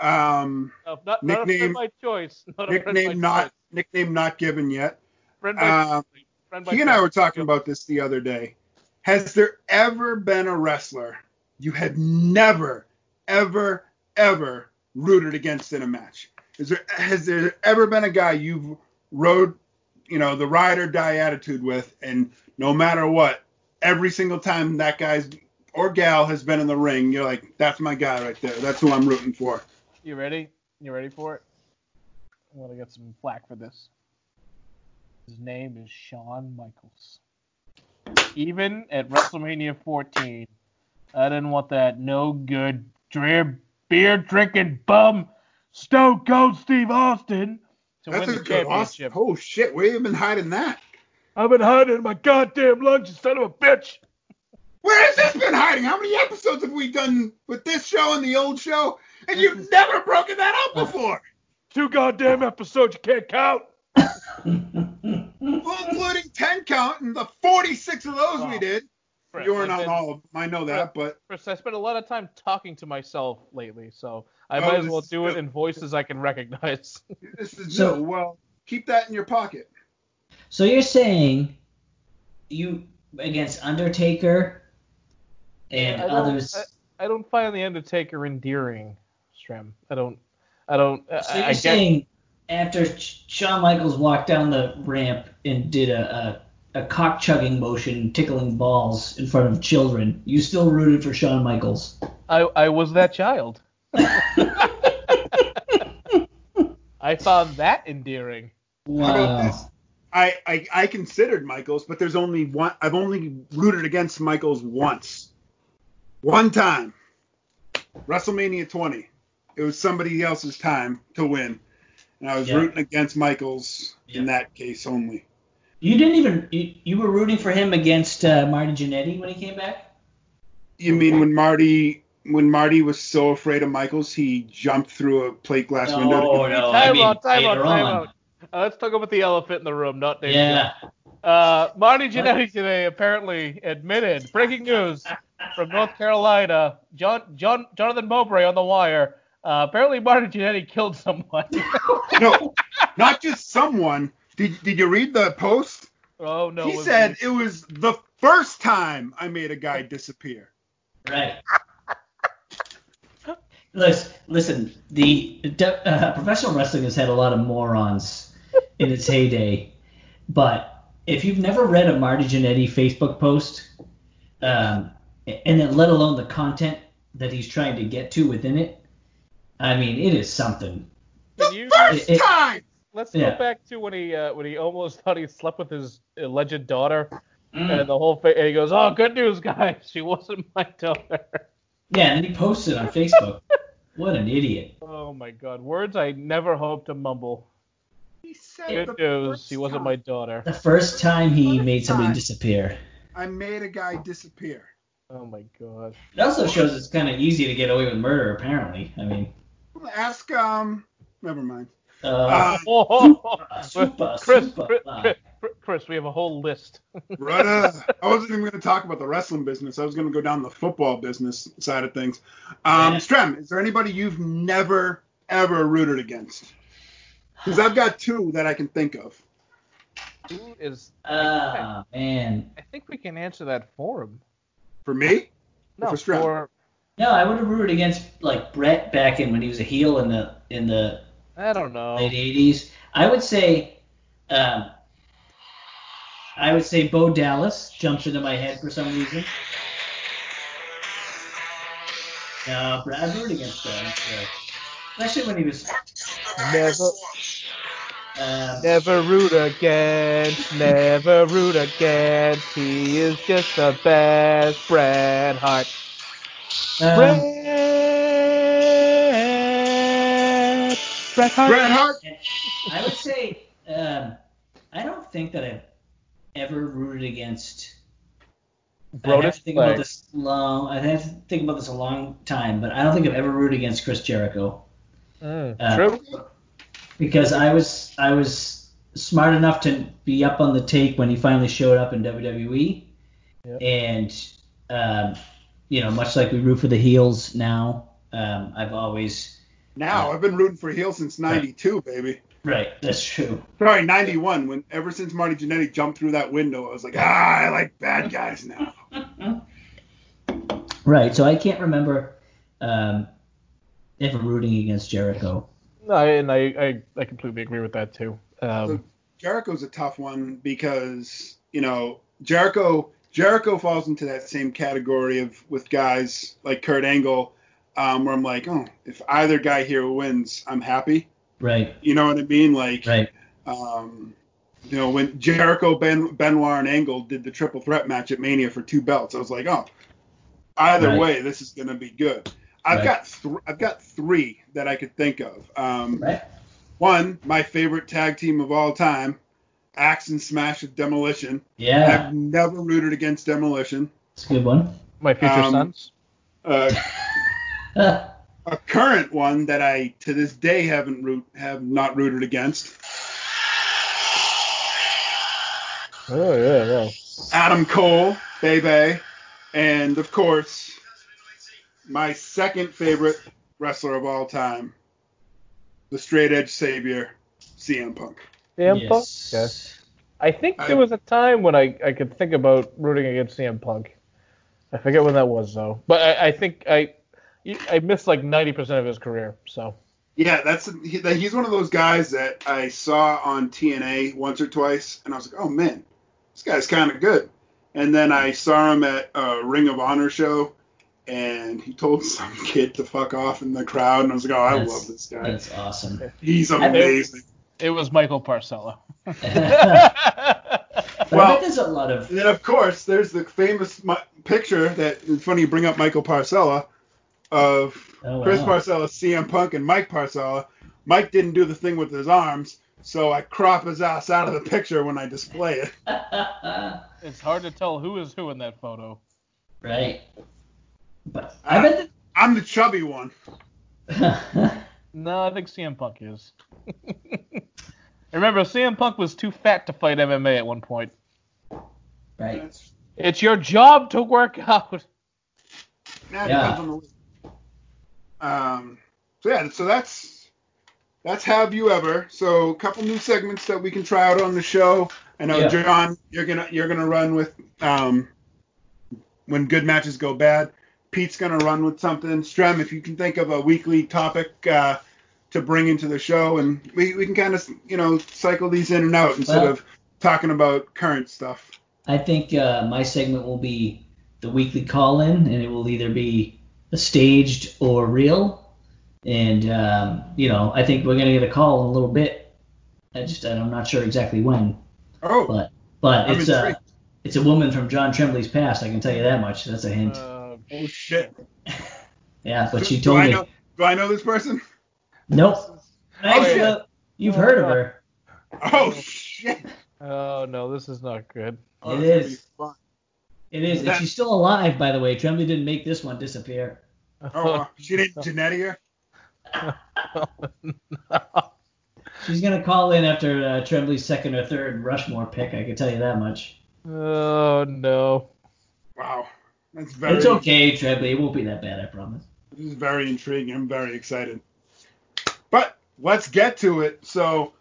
um, no, not, nickname not by choice, not nickname by not choice. nickname not given yet. Friend by, um, friend by he and I were talking about this the other day. Has there ever been a wrestler you had never, ever, ever rooted against in a match? Is there, has there ever been a guy you've rode, you know, the ride or die attitude with, and no matter what, every single time that guy's or gal has been in the ring, you're like, that's my guy right there. That's who I'm rooting for. You ready? You ready for it? I'm going to get some flack for this. His name is Shawn Michaels. Even at WrestleMania fourteen, I didn't want that no good, drear, beer drinking bum, Stone Cold Steve Austin to That's win the championship. Awesome. Oh shit, where have you been hiding that? I've been hiding in my goddamn lungs, you son of a bitch. Where has this been hiding? How many episodes have we done with this show and the old show? And you've never broken that up before. Two goddamn episodes you can't count. Well, including ten count and the forty-six of those oh, we did. Chris, you weren't on all of them. I know that, Chris, but... Chris, I spent a lot of time talking to myself lately, so I oh, might as well do it in voices I can recognize. This is so, new. Well, keep that in your pocket. So you're saying you against Undertaker... And I others. I, I don't find the Undertaker endearing, Strem. I don't. I don't. So you're I saying after Shawn Michaels walked down the ramp and did a, a, a cock chugging motion, tickling balls in front of children, you still rooted for Shawn Michaels? I, I was that child. I found that endearing. Wow. I, I I considered Michaels, but there's only one. I've only rooted against Michaels once. One time, WrestleMania twenty, it was somebody else's time to win, and I was yeah. rooting against Michaels yeah. in that case only. You didn't even you, you were rooting for him against uh, Marty Jannetty when he came back? You mean when Marty when Marty was so afraid of Michaels he jumped through a plate glass no, window? Oh no! Time I mean, out! Time out! Time out! Uh, let's talk about the elephant in the room, not Dave. Yeah. Uh, Marty Jannetty today apparently admitted, breaking news from North Carolina, John, John, Jonathan Mowbray on the wire. Uh, apparently Marty Jannetty killed someone. No, not just someone. Did Did you read the post? Oh no. He said me. It was the first time I made a guy disappear. Right. Listen, listen. The uh, professional wrestling has had a lot of morons in its heyday, but. If you've never read a Marty Jannetty Facebook post, um, and then let alone the content that he's trying to get to within it, I mean, it is something. The you, first it, time! It, let's yeah. go back to when he uh, when he almost thought he slept with his alleged daughter, mm. and the whole fa- and he goes, "Oh, good news, guys, she wasn't my daughter." Yeah, and he posted on Facebook. What an idiot! Oh my God, words I never hoped to mumble. He said good news, he wasn't my daughter. The first time he made somebody disappear. I made a guy disappear. Oh my God. It also shows it's kind of easy to get away with murder, apparently. I mean. Ask, um, never mind. Uh, uh, oh, oh, oh. Super, Chris, super Chris, Chris, Chris, we have a whole list. Right, uh, I wasn't even going to talk about the wrestling business. I was going to go down the football business side of things. Um, yeah. Strem, is there anybody you've never, ever rooted against? Because I've got two that I can think of. Who is? Oh, I, man. I think we can answer that for him. For me? No, for, for No, I would have rooted against, like, Bret back in when he was a heel in the in the I don't know. late eighties. I would say, um, I would say Bo Dallas jumps into my head for some reason. No, I'd root against Bret. Especially when he was... Never, um, never root against, never root against. He is just the best, Bret Hart. Um, Bret, Bret Hart. Bret Hart. I would say, um, I don't think that I've ever rooted against. Bro, I have to think about this long. I have to think about this a long time, but I don't think I've ever rooted against Chris Jericho. Mm, uh, true. Because I was I was smart enough to be up on the take when he finally showed up in W W E, yep. and um, you know, much like we root for the heels now, um, I've always now uh, I've been rooting for heels since ninety-two, right. baby. Right, that's true. Sorry, ninety-one. When ever since Marty Jannetty jumped through that window, I was like, ah, I like bad guys now. Right. So I can't remember. Um, Ever rooting against Jericho. No, and I, I, I completely agree with that too. Um, so Jericho's a tough one because, you know, Jericho Jericho falls into that same category of with guys like Kurt Angle, um, where I'm like, oh, if either guy here wins, I'm happy. Right. You know what I mean? Like, right. Um, you know, when Jericho, ben, Benoit, and Angle did the triple threat match at Mania for two belts, I was like, oh, either right. way, this is going to be good. I've right. got th- I've got three that I could think of. Um, right. One, my favorite tag team of all time, Axe and Smash with Demolition. Yeah. I've never rooted against Demolition. It's a good one. My future um, sons. Uh, a current one that I to this day haven't root have not rooted against. Oh yeah, yeah. Adam Cole, Bebe, and of course, my second favorite wrestler of all time, the straight edge savior, C M Punk. C M Punk? Yes. I think there was a time when I, I could think about rooting against C M Punk. I forget when that was, though. But I, I think I I missed like ninety percent of his career. So yeah, that's he, he's one of those guys that I saw on T N A once or twice, and I was like, oh, man, this guy's kind of good. And then I saw him at a Ring of Honor show, and he told some kid to fuck off in the crowd, and I was like, oh, that's, I love this guy. That's awesome. He's amazing. It was Michael Parcella. Well, I bet there's a lot of... And then, of course, there's the famous mi- picture that, it's funny you bring up Michael Parcella, of oh, wow. Chris Parcella, C M Punk, and Mike Parcella. Mike didn't do the thing with his arms, so I crop his ass out of the picture when I display it. It's hard to tell who is who in that photo. Right. But I bet that... I'm the chubby one. No, I think C M Punk is. Remember, C M Punk was too fat to fight M M A at one point. Right. It's your job to work out. Nah, yeah. Um. So yeah. So that's that's Have You Ever. So a couple new segments that we can try out on the show. I know, yeah. John, you're gonna you're gonna run with um. When good matches go bad. Pete's going to run with something. Strem, if you can think of a weekly topic uh, to bring into the show, and we, we can kind of, you know, cycle these in and out instead well, of talking about current stuff. I think uh, my segment will be the weekly call-in, and it will either be staged or real. And, um, you know, I think we're going to get a call in a little bit. I just, I'm not sure exactly when. Oh. But, but it's, uh, it's a woman from John Tremblay's past, I can tell you that much. That's a hint. Uh, Oh shit! Yeah, but she told do I know, me. Do I know this person? Nope. Oh, Actually, yeah. You've oh, heard of her. Oh shit! Oh no, this is not good. Oh, it is. It is, that... and she's still alive, by the way. Tremblay didn't make this one disappear. Oh, she didn't Jannetty her? No. She's gonna call in after uh, Tremblay's second or third Rushmore pick. I can tell you that much. Oh no! Wow. That's very it's okay, Tremblay. It won't be that bad, I promise. This is very intriguing. I'm very excited. But let's get to it. So,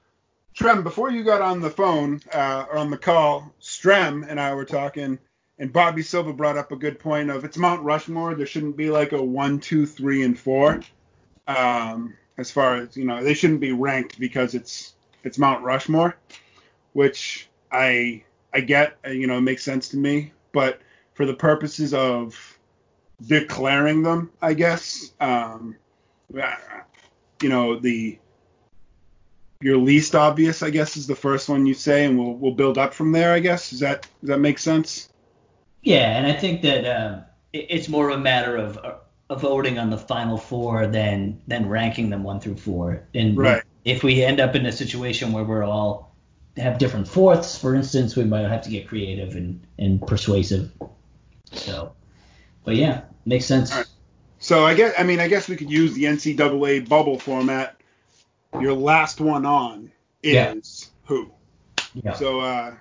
Trem, before you got on the phone uh, or on the call, Strem and I were talking, and Bobby Silva brought up a good point of it's Mount Rushmore. There shouldn't be like a one, two, three, and four. Um, as far as, you know, they shouldn't be ranked because it's it's Mount Rushmore, which I I get. You know, it makes sense to me, but for the purposes of declaring them, I guess, um, you know, the your least obvious, I guess, is the first one you say, and we'll we'll build up from there, I guess. Does that does that make sense? Yeah, and I think that um, it, it's more of a matter of, uh, of voting on the final four than than ranking them one through four. And right. if we end up in a situation where we're all have different fourths, for instance, we might have to get creative and and persuasive. So, but yeah, makes sense. Right. So I guess, I mean, I guess we could use the N C double A bubble format. Your last one on is yeah. who? Yeah. So, uh,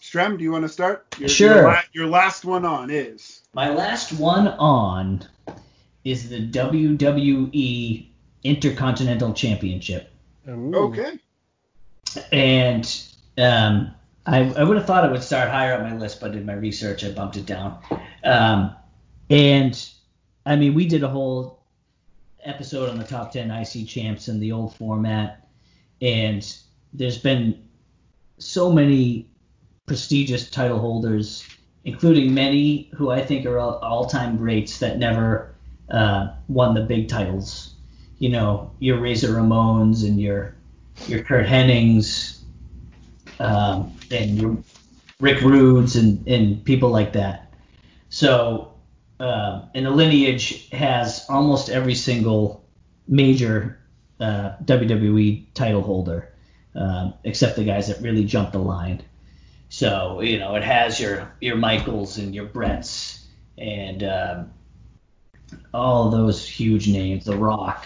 Strem, do you want to start? Your, sure. Your, la- your last one on is? My last one on is the W W E Intercontinental Championship. Ooh. Okay. And, um, I, I would have thought it would start higher on my list, but in my research, I bumped it down. Um, and, I mean, we did a whole episode on the top ten I C champs in the old format, and there's been so many prestigious title holders, including many who I think are all, all-time greats that never uh, won the big titles. You know, your Razor Ramones and your, your Kurt Hennings. um, and your Rick Rudes and, and people like that. So, uh, and the lineage has almost every single major uh, W W E title holder, uh, except the guys that really jumped the line. So, you know, it has your, your Michaels and your Bretts and um, all those huge names, The Rock.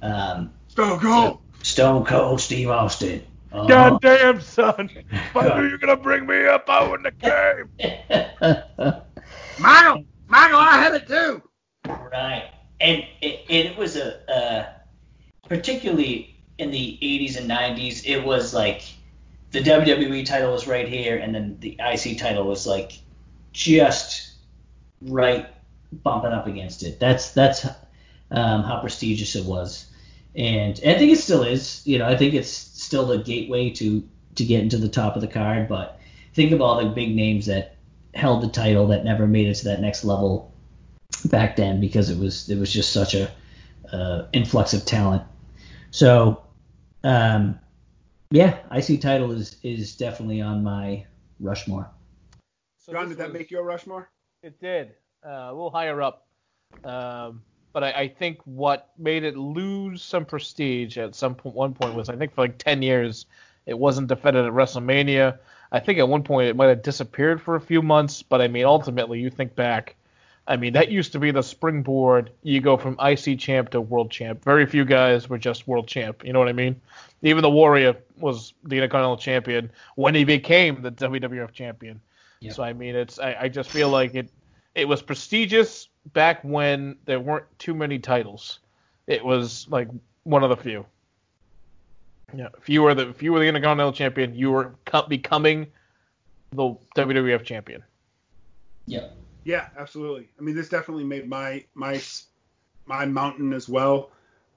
Um, Stone Cold. Stone Cold Steve Austin. Uh-huh. God damn, son. Why are you going to bring me up out in the game? Michael, Michael, I had it too. Right. And it, it was a, uh, particularly in the eighties and nineties, it was like the W W E title was right here, and then the I C title was like just right bumping up against it. That's that's um, how prestigious it was. And, and I think it still is. You know, I think it's still the gateway to, to get into the top of the card. But think of all the big names that held the title that never made it to that next level back then, because it was it was just such a uh, influx of talent. So, um, yeah, I C title is is definitely on my Rushmore. So John, did that was, make your Rushmore? It did. Uh, a little higher up. Um, But I, I think what made it lose some prestige at some point, one point was, I think for like ten years, it wasn't defended at WrestleMania. I think at one point it might have disappeared for a few months. But, I mean, ultimately, you think back, I mean, that used to be the springboard. You go from I C champ to world champ. Very few guys were just world champ. You know what I mean? Even the Warrior was the Intercontinental champion when he became the W W F champion. Yeah. So, I mean, it's I, I just feel like it it was prestigious back when there weren't too many titles. It was like one of the few. Yeah, if you were the if you were the Intercontinental Champion, you were co- becoming the W W F Champion. Yeah, yeah, absolutely. I mean, this definitely made my my my mountain as well.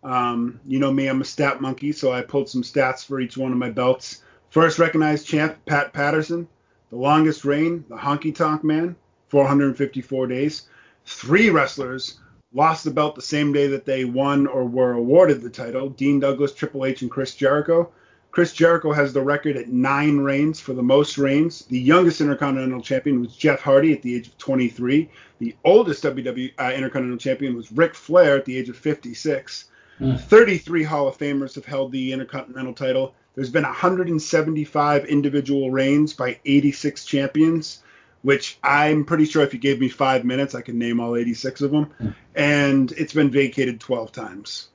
Um, you know me, I'm a stat monkey, so I pulled some stats for each one of my belts. First recognized champ, Pat Patterson. The longest reign, the Honky Tonk Man, four hundred fifty-four days. Three wrestlers lost the belt the same day that they won or were awarded the title: Dean Douglas, Triple H, and Chris Jericho. Chris Jericho has the record at nine reigns for the most reigns. The youngest Intercontinental Champion was Jeff Hardy at the age of twenty-three. The oldest W W E uh, Intercontinental Champion was Ric Flair at the age of fifty-six. Mm. thirty-three Hall of Famers have held the Intercontinental title. There's been one hundred seventy-five individual reigns by eighty-six champions, which I'm pretty sure if you gave me five minutes, I could name all eighty-six of them. Mm. And it's been vacated twelve times.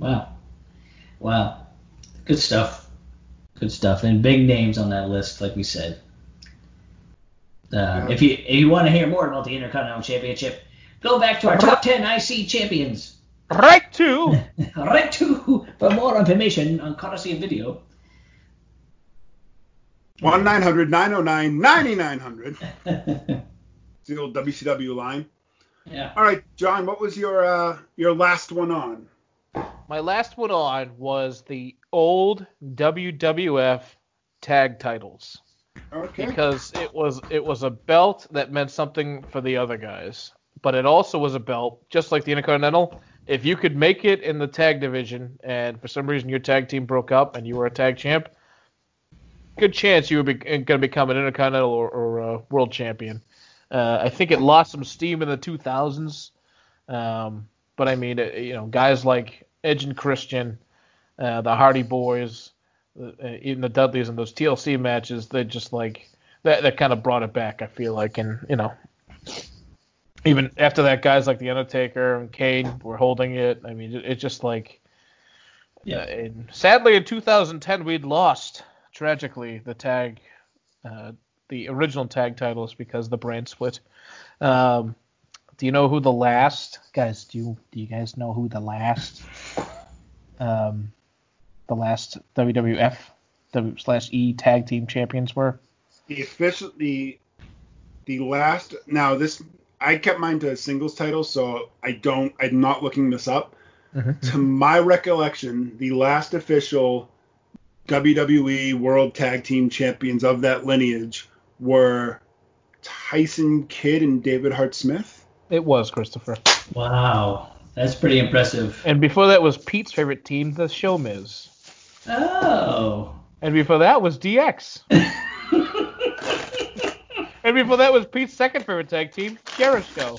Wow. Wow. Good stuff. Good stuff. And big names on that list, like we said. Uh, yeah. If you if you want to hear more about the Intercontinental Championship, go back to our top ten I C champions. Right to. Right to for more information on Courtesy of Video. one nine hundred nine oh nine ninety-nine hundred. It's the old W C W line. Yeah. All right, John, what was your uh, your last one on? My last one on was the old W W F tag titles. Okay. Because it was it was a belt that meant something for the other guys, but it also was a belt, just like the Intercontinental. If you could make it in the tag division, and for some reason your tag team broke up and you were a tag champ, good chance you were be, going to become an Intercontinental or, or a world champion. Uh, I think it lost some steam in the two thousands. Um, but, I mean, it, you know, guys like Edge and Christian, uh, the Hardy Boys, uh, even the Dudleys and those T L C matches, they just, like, that, that kind of brought it back, I feel like. And, you know, even after that, guys like The Undertaker and Kane were holding it. I mean, it, it just, like, yeah. Uh, and sadly, in two thousand ten, we'd lost, tragically, the tag, uh, the original tag titles because the brand split. Um, do you know who the last guys? Do you, do you guys know who the last, um, the last W W F slash E tag team champions were? The official, the the last. Now this, I kept mine to singles titles, so I don't. I'm not looking this up. Mm-hmm. To my recollection, the last official W W E World Tag Team Champions of that lineage were Tyson Kidd and David Hart Smith. It was, Christopher. Wow. That's pretty impressive. And before that was Pete's favorite team, the Showmiz. Oh. And before that was D X. And before that was Pete's second favorite tag team, Jericho.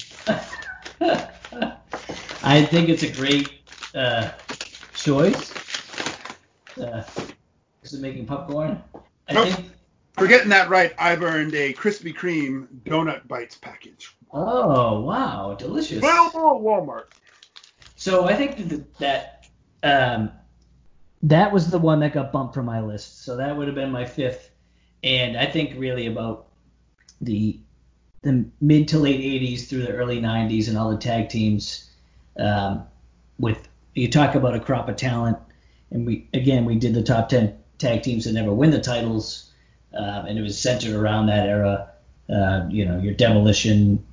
I think it's a great uh, choice. Uh, is it making popcorn? I nope. think... For getting that right, I've earned a Krispy Kreme Donut Bites package. Oh, wow. Delicious. Well, oh, Walmart. So I think that um, that was the one that got bumped from my list. So that would have been my fifth. And I think really about the the mid to late eighties through the early nineties and all the tag teams. Um, with you talk about a crop of talent. And we again, we did the top ten tag teams that never win the titles. Um, and it was centered around that era, uh, you know, your Demolition,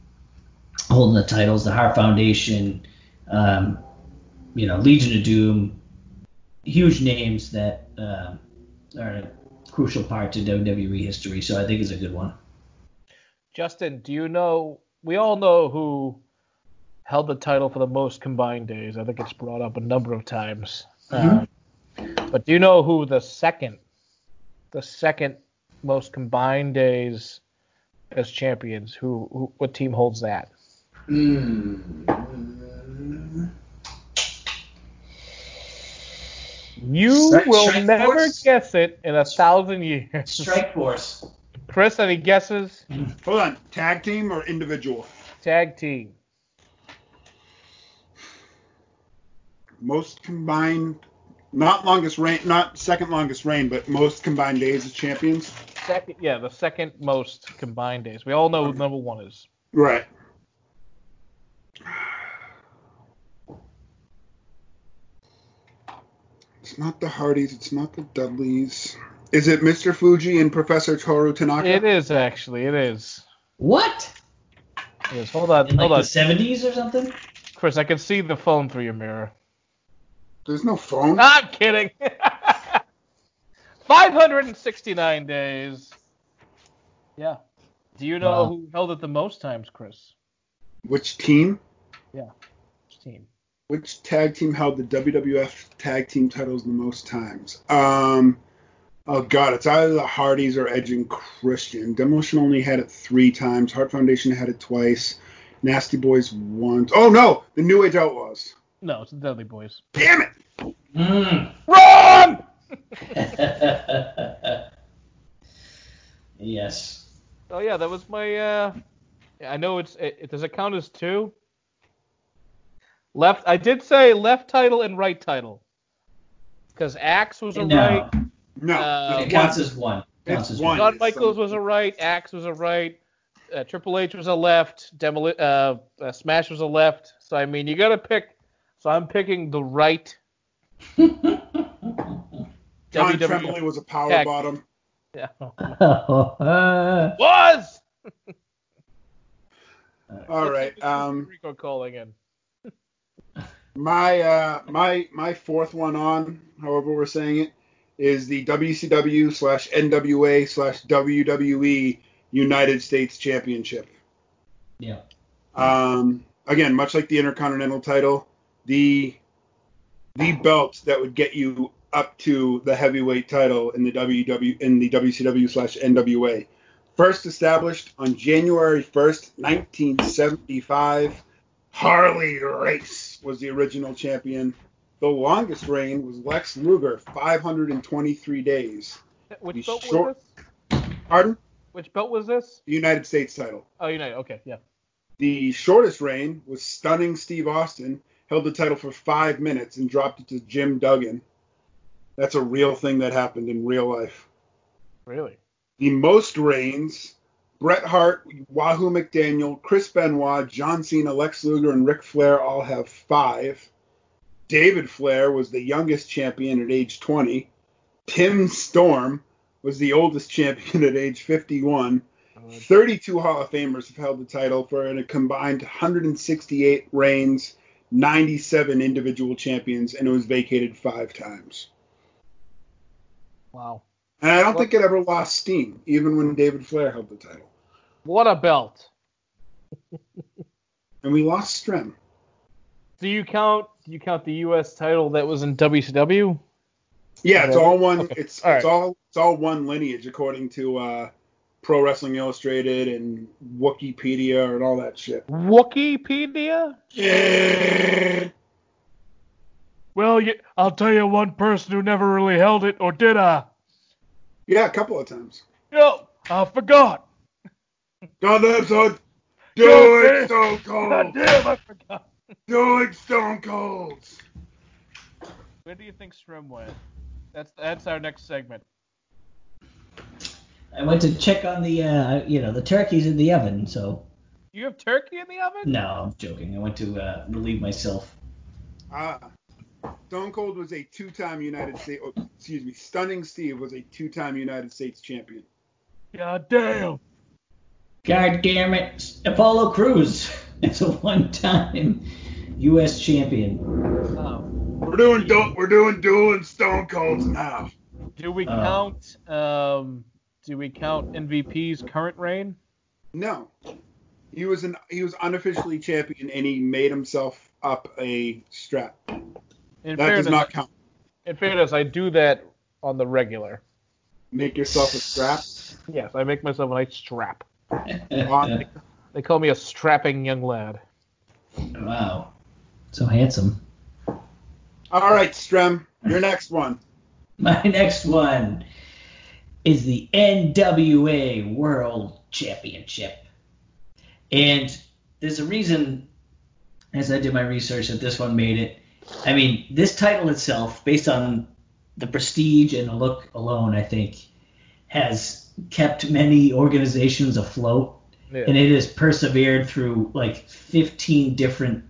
holding the titles, the Hart Foundation, um, you know, Legion of Doom, huge names that um, are a crucial part to W W E history. So I think it's a good one. Justin, do you know, we all know who held the title for the most combined days. I think it's brought up a number of times. Mm-hmm. Um, but do you know who the second, the second most combined days as champions, who, who what team holds that? Mm. You Strike, will Strike never Force? Guess it in a thousand years. Strike Force. Chris, any guesses? Hold on. Tag team or individual? Tag team. Most combined, not longest reign, not second longest reign, but most combined days as champions. Second, yeah, the second most combined days. We all know who number one is. Right. It's not the Hardys. It's not the Dudleys. Is it Mister Fuji and Professor Toru Tanaka? It is, actually. It is. What? It is. Hold on. In hold like on. The seventies or something? Chris, I can see the phone through your mirror. There's no phone. I'm kidding. five hundred sixty-nine days. Yeah. Do you know wow. who held it the most times, Chris? Which team? Yeah. Which team? Which tag team held the W W F tag team titles the most times? Um, oh, God. It's either the Hardys or Edge and Christian. Demolition only had it three times. Hart Foundation had it twice. Nasty Boys once. Oh, no. The New Age Outlaws. No, it's the Dudley Boys. Damn it! Mm. Wrong! Yes. Oh yeah, that was my. Uh, I know it's. It, it, does it count as two? Left. I did say left title and right title. Because Axe was a no. right. No. Uh, it counts as one. It counts as one. Shawn Michaels was a right. Axe was a right. Uh, Triple H was a left. Demoli- uh, uh, Smash was a left. So I mean, you gotta pick. So I'm picking the right. John Tremblay was a power tag. Bottom. Yeah. Was! All right. Um, Rico calling in. my, uh, my, my fourth one on, however we're saying it, is the W C W slash N W A slash W W E United States Championship. Yeah. Um. Again, much like the Intercontinental title, the the belt that would get you up to the heavyweight title in the W W in the W C W slash N W A. First established on January first, nineteen seventy-five, Harley Race was the original champion. The longest reign was Lex Luger, five hundred twenty-three days. Which the belt short- was this? Pardon? Which belt was this? The United States title. Oh, United. Okay, yeah. The shortest reign was Stunning Steve Austin, held the title for five minutes and dropped it to Jim Duggan. That's a real thing that happened in real life. Really? The most reigns, Bret Hart, Wahoo McDaniel, Chris Benoit, John Cena, Lex Luger, and Ric Flair all have five. David Flair was the youngest champion at age twenty. Tim Storm was the oldest champion at age fifty-one. thirty-two Hall of Famers have held the title for a combined one hundred sixty-eight reigns, ninety-seven individual champions, and it was vacated five times. Wow. And I don't what? think it ever lost steam, even when David Flair held the title. What a belt. And we lost Strem. Do you count do you count the U S title that was in W C W? Yeah, it's all one. Okay. It's all right. it's all it's all one lineage according to uh, Pro Wrestling Illustrated and Wikipedia and all that shit. Wikipedia? Yeah. Well, you, I'll tell you one person who never really held it, or did I? Yeah, a couple of times. Yo, I forgot. Goddamn, son. Doing Stone Cold. Goddamn, I forgot. Doing Stone Colds. Where do you think Strem went? That's that's our next segment. I went to check on the, uh, you know, the turkeys in the oven, so. You have turkey in the oven? No, I'm joking. I went to uh, relieve myself. Ah, uh, Stone Cold was a two-time United States, oh, excuse me, Stunning Steve was a two-time United States champion. God damn. God damn it. Apollo Crews is a one-time U S champion. Oh. We're doing do- we're doing doing Stone Colds now. Do we count uh, um do we count M V P's current reign? No. He was an he was unofficially champion and he made himself up a strap. In that does not count. In fairness, I do that on the regular. Make yourself a strap? Yes, I make myself a nice strap. They call me a strapping young lad. Wow. So handsome. All right, Strem, your next one. My next one is the N W A World Championship. And there's a reason, as I did my research, that this one made it. I mean, this title itself, based on the prestige and the look alone, I think, has kept many organizations afloat. Yeah. And it has persevered through, like, fifteen different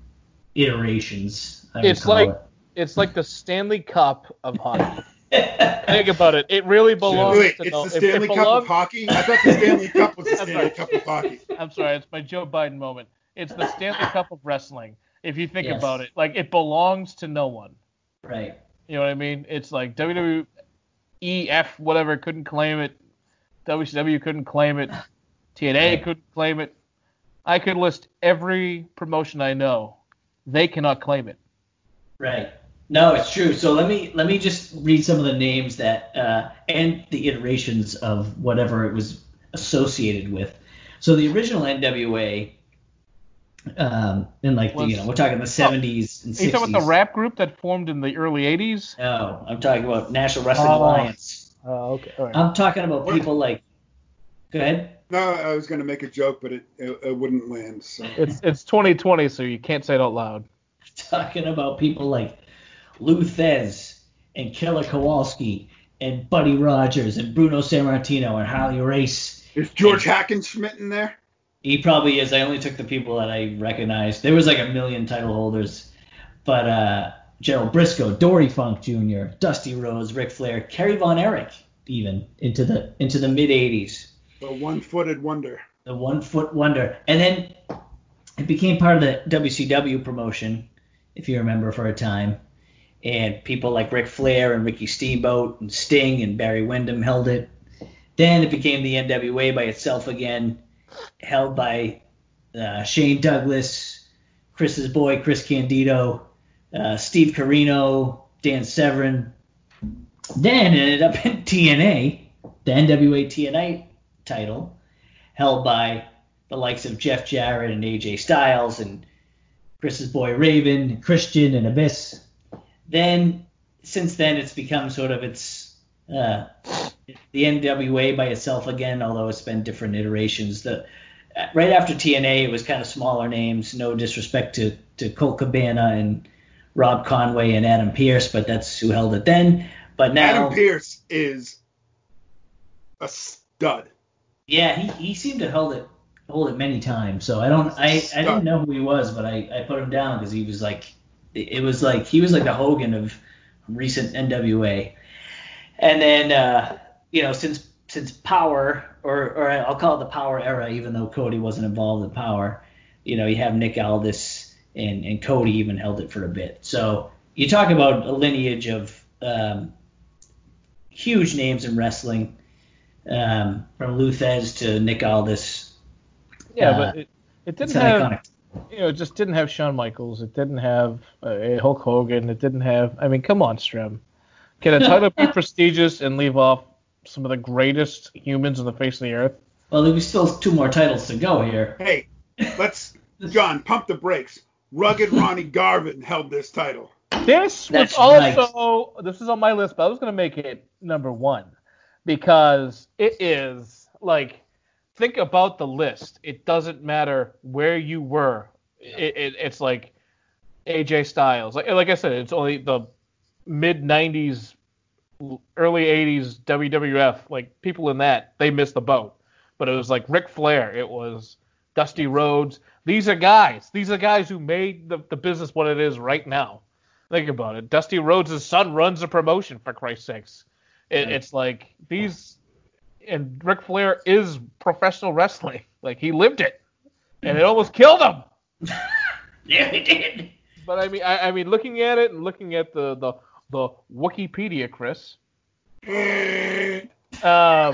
iterations. I it's like... It. It's like the Stanley Cup of hockey. Think about it. It really belongs Wait, to it's the, the Stanley Cup belongs... of hockey? I thought the Stanley Cup was the Stanley sorry. Cup of hockey. I'm sorry. It's my Joe Biden moment. It's the Stanley Cup of wrestling, if you think yes. about it. Like, it belongs to no one. Right. You know what I mean? It's like W W E F, whatever, couldn't claim it. W C W couldn't claim it. T N A couldn't claim it. I could list every promotion I know. They cannot claim it. Right. No, it's true. So let me let me just read some of the names that uh, and the iterations of whatever it was associated with. So the original N W A, um, in like was, the, you know, we're talking the seventies and sixties. Are you talking about the rap group that formed in the early eighties? No, I'm talking about National Wrestling oh, Alliance. Oh, okay. All right. I'm talking about people like. Go ahead. No, I was going to make a joke, but it, it it wouldn't land. So it's it's twenty twenty, so you can't say it out loud. Talking about people like Lou Thesz and Killer Kowalski and Buddy Rogers and Bruno Sammartino and Harley Race. Is George and Hackenschmidt in there? He probably is. I only took the people that I recognized. There was like a million title holders. But uh, Gerald Briscoe, Dory Funk Junior, Dusty Rhodes, Ric Flair, Kerry Von Erich even into the into the mid-eighties. The one-footed wonder. The one-foot wonder. And then it became part of the W C W promotion, if you remember, for a time. And people like Ric Flair and Ricky Steamboat and Sting and Barry Windham held it. Then it became the N W A by itself again, held by uh, Shane Douglas, Chris's boy, Chris Candido, uh, Steve Corino, Dan Severn. Then it ended up in T N A, the N W A T N A title, held by the likes of Jeff Jarrett and A J Styles and Chris's boy Raven, Christian, and Abyss. Then, since then, it's become sort of its uh, the N W A by itself again, although it's been different iterations. The right after T N A, it was kind of smaller names. No disrespect to to Colt Cabana and Rob Conway and Adam Pearce, but that's who held it then. But now Adam Pearce is a stud. Yeah, he he seemed to hold it. Hold it many times, so I don't, I, I didn't know who he was, but I, I put him down because he was like, it was like he was like the Hogan of recent N W A, and then uh, you know since since Power or or I'll call it the Power era, even though Cody wasn't involved in Power, you know you have Nick Aldis and and Cody even held it for a bit, so you talk about a lineage of um, huge names in wrestling, um, from Lou Thesz to Nick Aldis. Yeah, uh, but it, it didn't have, iconic. you know, it just didn't have Shawn Michaels. It didn't have uh, Hulk Hogan. It didn't have, I mean, come on, Strem. Can a title be prestigious and leave off some of the greatest humans on the face of the earth? Well, there'll be still two more titles to go here. Hey, let's, John, pump the brakes. Rugged Ronnie Garvin held this title. This was That's also, nice. This is on my list, but I was going to make it number one because it is, like, think about the list. It doesn't matter where you were. It, it, it's like A J Styles. Like, like I said, it's only the mid nineties, early eighties W W F, like people in that, they missed the boat. But it was like Ric Flair. It was Dusty Rhodes. These are guys. These are guys who made the, the business what it is right now. Think about it. Dusty Rhodes' son runs a promotion, for Christ's sakes. It, it's like these, and Ric Flair is professional wrestling. Like, he lived it, and it almost killed him. Yeah, he did. But I mean, I, I mean, looking at it and looking at the the, the Wikipedia, Chris, uh,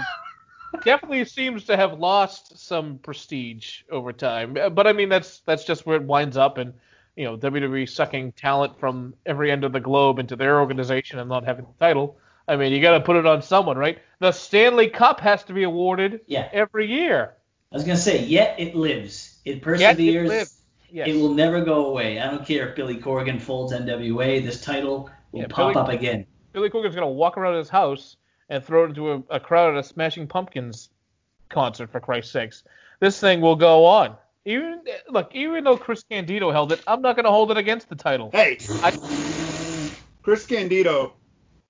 definitely seems to have lost some prestige over time. But I mean, that's that's just where it winds up, and you know, W W E sucking talent from every end of the globe into their organization and not having the title. I mean, you got to put it on someone, right? The Stanley Cup has to be awarded yeah. every year. I was gonna say, yet it lives, it perseveres. Yet it lives. Yes. It will never go away. I don't care if Billy Corgan folds N W A. This title will yeah, pop Billy, up again. Billy Corgan's going to walk around his house and throw it into a, a crowd at a Smashing Pumpkins concert, for Christ's sakes. This thing will go on. Even Look, even though Chris Candido held it, I'm not going to hold it against the title. Hey, I, Chris Candido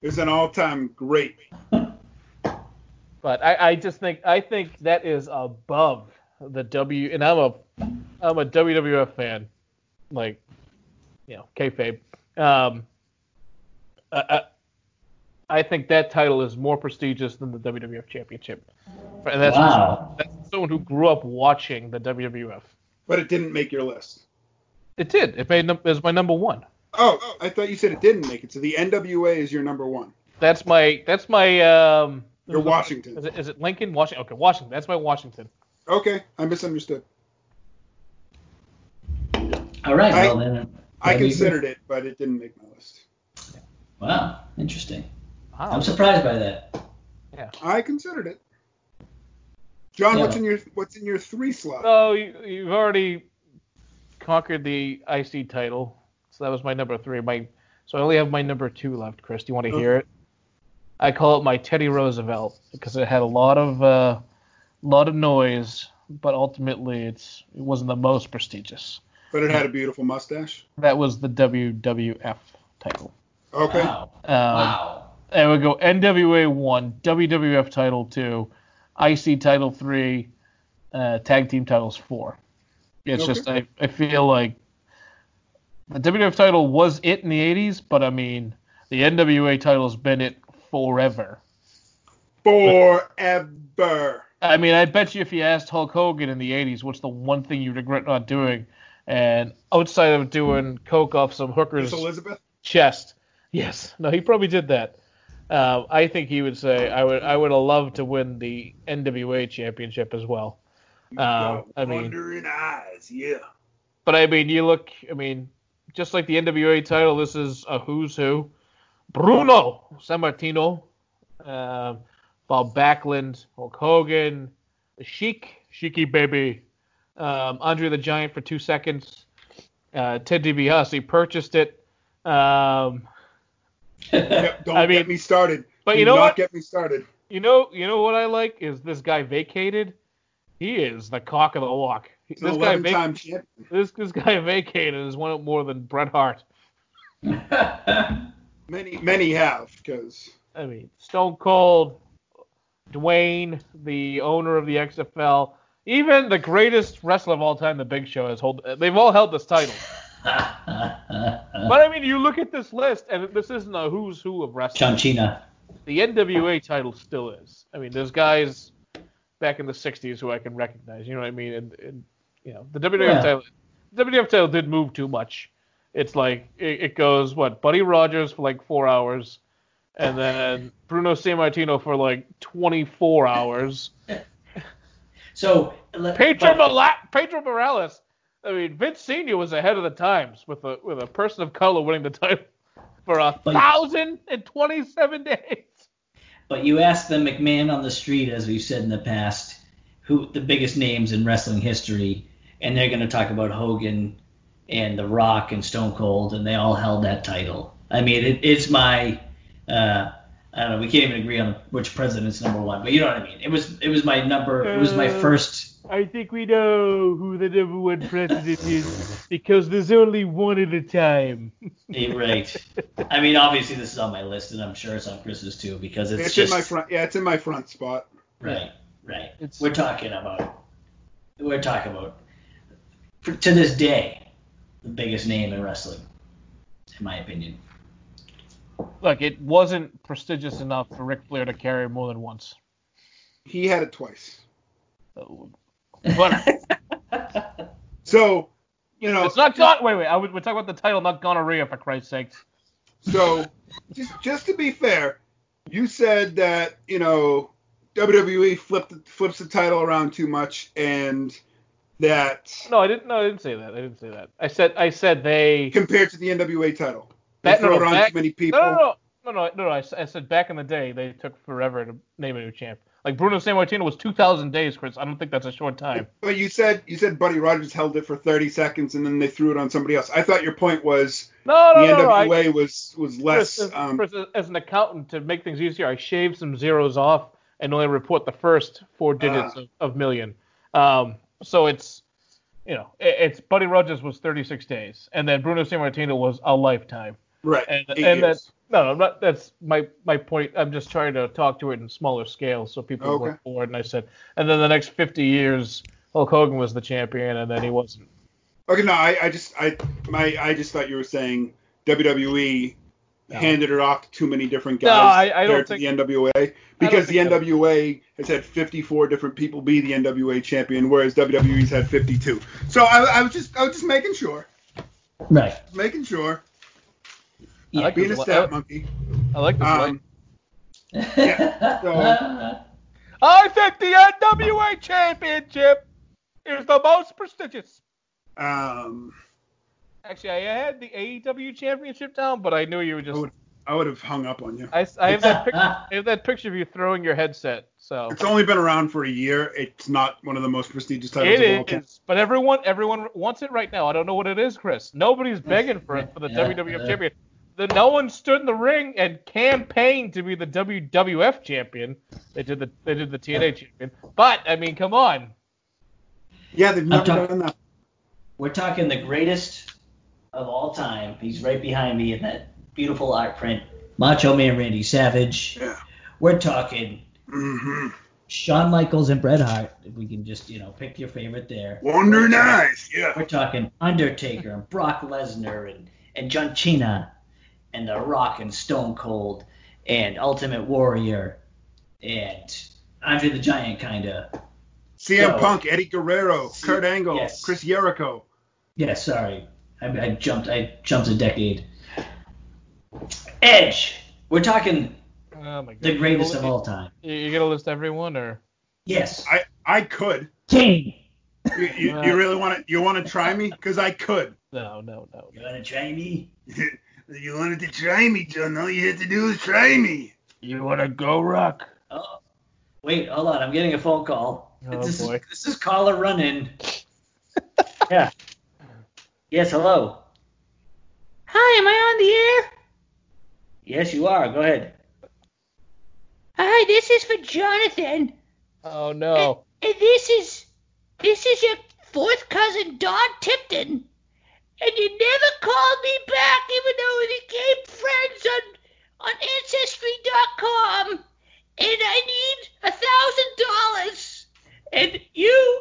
is an all-time great. But I, I just think I think that is above the W, and I'm a I'm a W W F fan, like, you know, kayfabe. Um, I, I, I think that title is more prestigious than the W W F Championship. And that's, wow. That's someone who grew up watching the W W F. But it didn't make your list. It did. It made it was my number one. Oh, oh, I thought you said it didn't make it. So the N W A is your number one. That's my that's my. Um, your is Washington. It, is, it, is it Lincoln? Washington. Okay, Washington. That's my Washington. Okay, I misunderstood. All right, well I, then. I considered it, but it didn't make my list. Wow, interesting. Wow. I'm surprised by that. Yeah. I considered it. John, yeah. what's in your what's in your three slot? Oh, you, you've already conquered the I C title, so that was my number three. My so I only have my number two left, Chris. Do you want to okay. hear it? I call it my Teddy Roosevelt because it had a lot of uh, lot of noise, but ultimately it's it wasn't the most prestigious. But it had a beautiful mustache? That was the W W F title. Okay. Wow. Um, wow. And we go N W A one, W W F title two, I C title three, uh, tag team titles four. It's okay. just, I, I feel like the W W F title was it in the eighties, but I mean, the N W A title's been it forever. Forever. I mean, I bet you if you asked Hulk Hogan in the eighties, what's the one thing you regret not doing? And outside of doing coke off some hooker's Elizabeth? Chest, yes, no, he probably did that. Uh, I think he would say, "I would, I would have loved to win the N W A championship as well." Uh, I mean, wondering eyes, yeah. But I mean, you look, I mean, just like the N W A title, this is a who's who: Bruno Sammartino, uh, Bob Backlund, Hulk Hogan, the Sheik, Sheiky Baby. Um, Andre the Giant for two seconds. Uh, Ted DiBiase purchased it. Um, yep, don't I mean, get me started. But Do you know not what? Get me started. You know, you know what I like is this guy vacated. He is the cock of the walk. It's this guy vacated. This this guy vacated has won it more than Bret Hart. many many have because I mean Stone Cold, Dwayne, the owner of the X F L. Even the greatest wrestler of all time, The Big Show, has hold. They've all held this title. But I mean, you look at this list, and this isn't a who's who of wrestling. John Cena. The N W A title still is. I mean, there's guys back in the sixties who I can recognize. You know what I mean? And, and you know, the W W F yeah. title. The W W F title did move too much. It's like it, it goes what Buddy Rogers for like four hours, and then Bruno Sammartino for like twenty-four hours. So Pedro, but, Mala- Pedro Morales, I mean Vince Senior was ahead of the times with a with a person of color winning the title. for a thousand and twenty-seven days. But you ask the McMahon on the street, as we've said in the past, who the biggest names in wrestling history, and they're going to talk about Hogan and The Rock and Stone Cold, and they all held that title. I mean, it, it's my uh, I don't know. We can't even agree on which president's number one, but you know what I mean. It was it was my number. It was my first. I think we know who the number one president is because there's only one at a time. Right. I mean, obviously this is on my list, and I'm sure it's on Chris's too because it's, it's just in my front. Yeah, it's in my front spot. Right. Right. It's, we're talking about. We're talking about. For, to this day, the biggest name in wrestling, in my opinion. Look, it wasn't prestigious enough for Ric Flair to carry more than once. He had it twice. So, but, so, you know, it's not gon- Wait, wait. I would, we're talking about the title, not gonorrhea, for Christ's sake. So, just just to be fair, you said that you know W W E flipped flips the title around too much, and that. No, I didn't. No, I didn't say that. I didn't say that. I said I said they compared to the N W A title. That, they throw no, no, it on back, too many people. No, no, no, no, no, no. I, I said back in the day they took forever to name a new champ. Like Bruno Sammartino was two thousand days, Chris. I don't think that's a short time. But you said you said Buddy Rogers held it for thirty seconds and then they threw it on somebody else. I thought your point was no, no, the no, N W A no, I, was was less. Chris, um, Chris, as an accountant, to make things easier, I shaved some zeros off and only report the first four digits uh, of, of million. Um, so it's you know it, it's Buddy Rogers was thirty-six days and then Bruno Sammartino was a lifetime. Right. And, and that's no, I'm not, that's my, my point. I'm just trying to talk to it in smaller scale so people okay. weren't bored. And I said, and then the next fifty years, Hulk Hogan was the champion, and then he wasn't. Okay, no, I, I just I my I just thought you were saying W W E no. handed it off to too many different guys. No, I, I don't think the N W A because the N W A has had fifty-four different people be the N W A champion, whereas W W E's had fifty-two. So I, I was just I was just making sure. Right. Making sure. Yeah, I like being a stat monkey. I like this um, one. Yeah, so. I think the N W A championship is the most prestigious. Um. Actually, I had the A E W championship down, but I knew you were just. I would have hung up on you. I, I, have that pic- I have that picture of you throwing your headset. So it's only been around for a year. It's not one of the most prestigious titles of all time. It is, but everyone, everyone wants it right now. I don't know what it is, Chris. Nobody's begging for it for the yeah, W W F yeah. champion. The, no one stood in the ring and campaigned to be the W W F champion. They did the they did the T N A champion. But I mean, come on. Yeah, they've never talk- done that. We're talking the greatest of all time. He's right behind me in that beautiful art print. Macho Man Randy Savage. Yeah. We're talking mm-hmm. Shawn Michaels and Bret Hart. If we can just, you know, pick your favorite there. Wonder Nice, yeah. We're talking Undertaker and Brock Lesnar and, and John Cena and The Rock and Stone Cold and Ultimate Warrior and Andre the Giant kind of. C M so, Punk, Eddie Guerrero, C- Kurt Angle, yes. Chris Jericho. Yeah, sorry. I, I jumped I jumped a decade. Edge. We're talking oh my the greatest of all time. You're going to list everyone, or? Yes. I, I could. King. You, you, uh, you really want to you want to try me? Because I could. No, no, no. You want to try me? You wanted to try me, John. All you had to do is try me. You want to go, Rock? Oh, wait, hold on. I'm getting a phone call. Oh, this, boy. Is, this is caller run-in. Yeah. Yes, hello. Hi, am I on the air? Yes, you are. Go ahead. Hi, this is for Jonathan. Oh, no. And, and this is this is your fourth cousin, Don Tipton. And you never called me back, even though we became friends on, on Ancestry dot com. And I need a thousand dollars. And you,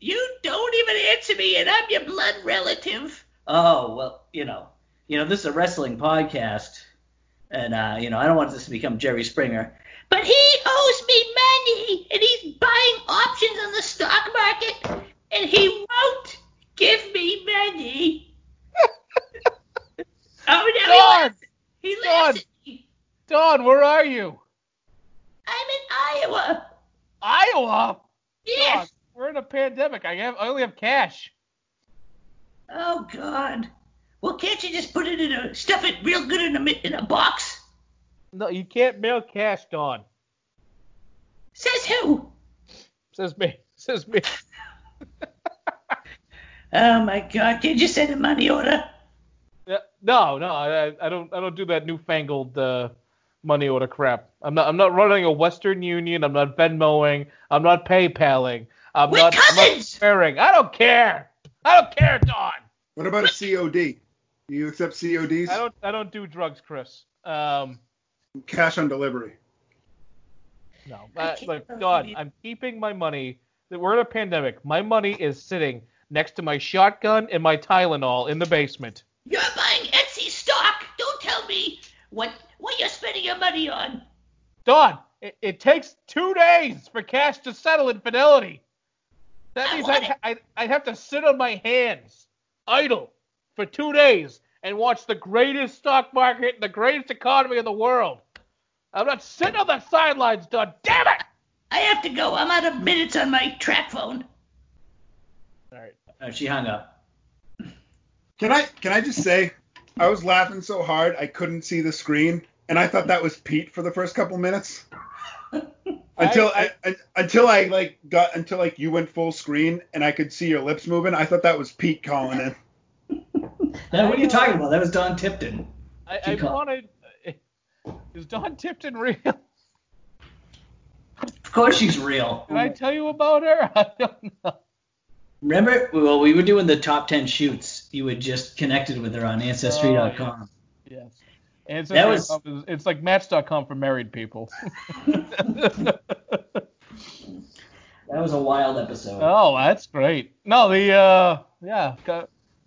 you don't even answer me, and I'm your blood relative. Oh, well, you know, you know, this is a wrestling podcast. And, uh, you know, I don't want this to become Jerry Springer. But he owes me money, and he's buying options on the stock market, and he won't give me money. Oh, no, Don! He laughs at me. Don, where are you? I'm in Iowa. Iowa? Yes. Don, we're in a pandemic. I have, I only have cash. Oh, God. Well, can't you just put it in a, stuff it real good in a, in a box? No, you can't mail cash, Don. Says who? Says me. Says me. Oh my God! Did you send a money order? Yeah, no, no, I, I don't, I don't do that newfangled uh, money order crap. I'm not, I'm not running a Western Union. I'm not Venmoing. I'm not PayPaling. I'm We're not, not swearing. I don't care. I don't care, Don. What about a C O D? Do you accept C O Ds? I don't, I don't do drugs, Chris. Um, Cash on delivery. No, I, like Don, I'm keeping my money. We're in a pandemic. My money is sitting next to my shotgun and my Tylenol in the basement. You're buying Etsy stock. Don't tell me what what you're spending your money on. Don, it, it takes two days for cash to settle in Fidelity. That I means I'd, I'd, I'd have to sit on my hands idle for two days and watch the greatest stock market and the greatest economy in the world. I'm not sitting on the sidelines, Don. Damn it! I have to go. I'm out of minutes on my track phone. All right. Oh, she hung up. Can I can I just say, I was laughing so hard I couldn't see the screen, and I thought that was Pete for the first couple minutes. until I, I, I until I like got until like you went full screen and I could see your lips moving. I thought that was Pete calling in. Now, what are you talking about? That was Don Tipton. I, I wanted. Is Don Tipton real? Of course she's real. Did I tell you about her? I don't know. Remember, well, we were doing the top ten shoots. You had just connected with her on Ancestry dot com. Oh, yes. yes. Ancestry dot com was, is, it's like Match dot com for married people. That was a wild episode. Oh, that's great. No, the, uh, yeah.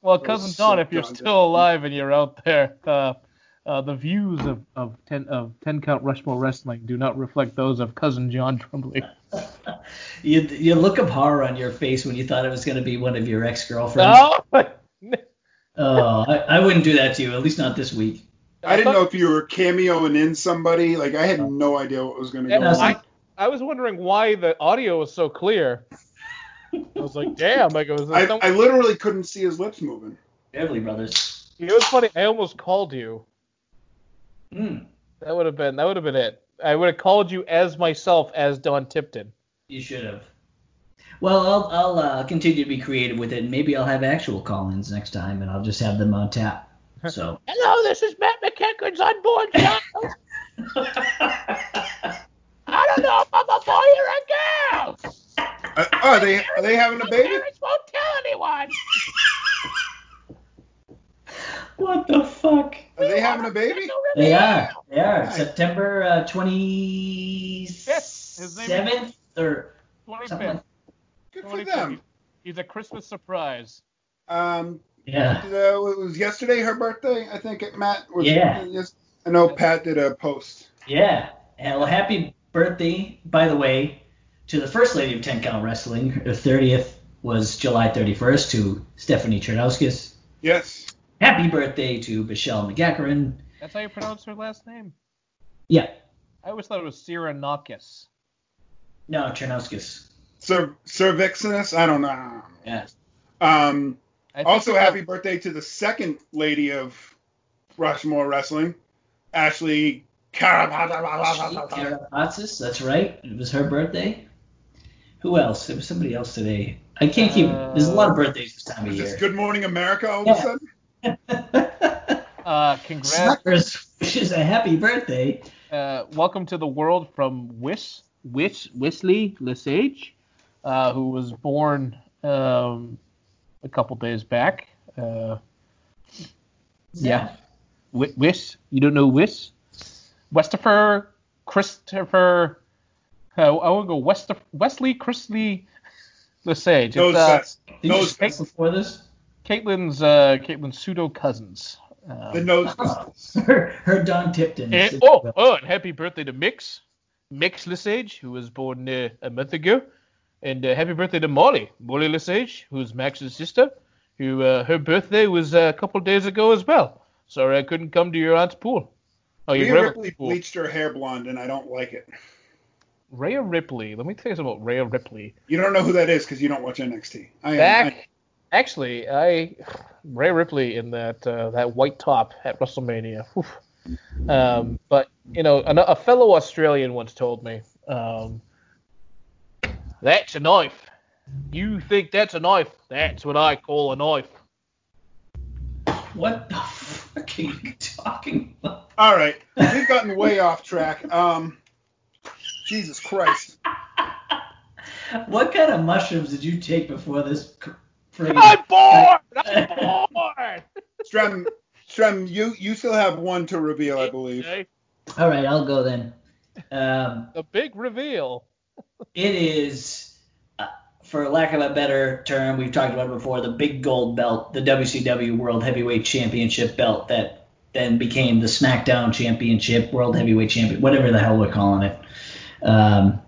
Well, Cousin Don, so if you're still alive and you're out there, uh, uh, the views of, of, ten, of ten Count Rushmore Wrestling do not reflect those of Cousin John Tremblay. You you look of horror on your face when you thought it was going to be one of your ex-girlfriends. Oh, oh I, I wouldn't do that to you, at least not this week. I didn't know if you were cameoing in somebody. Like, I had no idea what was going to go on. I, I was wondering why the audio was so clear. I was like, damn. Like, was I, I literally couldn't see his lips moving. Heavily, brothers. You know what's funny? I almost called you. Mm. That would have been that would have been it. I would have called you as myself as Don Tipton. You should have. Well, I'll I'll uh, continue to be creative with it. Maybe I'll have actual call-ins next time, and I'll just have them on tap. So. Hello, this is Matt McEachran's on board. I don't know if I'm a boy or a girl. Uh, are they are they having a baby? My parents won't tell anyone. What the fuck? Are they having a baby? They are. They are. Right. September uh, twenty-seventh or twenty-fifth. Good for them. He's a Christmas surprise. Um. Yeah. Uh, it was yesterday her birthday, I think. At Matt. Was yeah. Just, I know Pat did a post. Yeah. Well, happy birthday, by the way, to the first lady of ten Count Wrestling. Her thirtieth was July thirty-first to Stephanie Chernowskis. Yes. Happy birthday to Michelle McGacharin. That's how you pronounce her last name? Yeah. I always thought it was Cyranakis. No, Chernowskis. Sir, Sir Vixenus? I don't know. Yeah. Um, also, happy birthday to the second lady of Rushmore Wrestling, Ashley Karabatsas. Karabatsas, that's right. It was her birthday. Who else? It was somebody else today. I can't keep uh, – there's a lot of birthdays this time of year. Is this Good Morning America all yeah. of a sudden? uh, congrats. Suckers wishes a happy birthday. Uh, welcome to the world from Wish, Wish, Wisley Lesage, uh, who was born um, a couple days back. Uh, yeah. yeah. Wish. You don't know Wish? Westifer, Christopher. Uh, I want to go Wester, Wesley, Chrisley Lesage. Those guys. Uh, did Those you speak before this? Caitlin's uh, Caitlin's pseudo cousins. Um, the nose cousins. Oh, her, her Don Tipton. And, oh, oh, and happy birthday to Mix, Mix Lesage, who was born uh, a month ago, and uh, happy birthday to Molly, Molly Lesage, who's Max's sister, who uh, her birthday was uh, a couple days ago as well. Sorry, I couldn't come to your aunt's pool. Oh, your Rhea Ripley pool. Bleached her hair blonde, and I don't like it. Rhea Ripley. Let me tell you something about Rhea Ripley. You don't know who that is because you don't watch N X T. I Back. Am, I, Actually, I Ray Ripley in that uh, that white top at WrestleMania. Um, but you know, a, a fellow Australian once told me, um, "That's a knife. You think that's a knife? That's what I call a knife." What the fuck are you talking about? All right, we've gotten way off track. Um, Jesus Christ! What kind of mushrooms did you take before this? Freedom? I'm bored. I'm bored. Strem, Strem, you you still have one to reveal, I believe. All right, I'll go then. Um, a big reveal. It is, uh, for lack of a better term, we've talked about it before, the big gold belt, the W C W World Heavyweight Championship belt that then became the SmackDown Championship, World Heavyweight Champion, whatever the hell we're calling it. Um,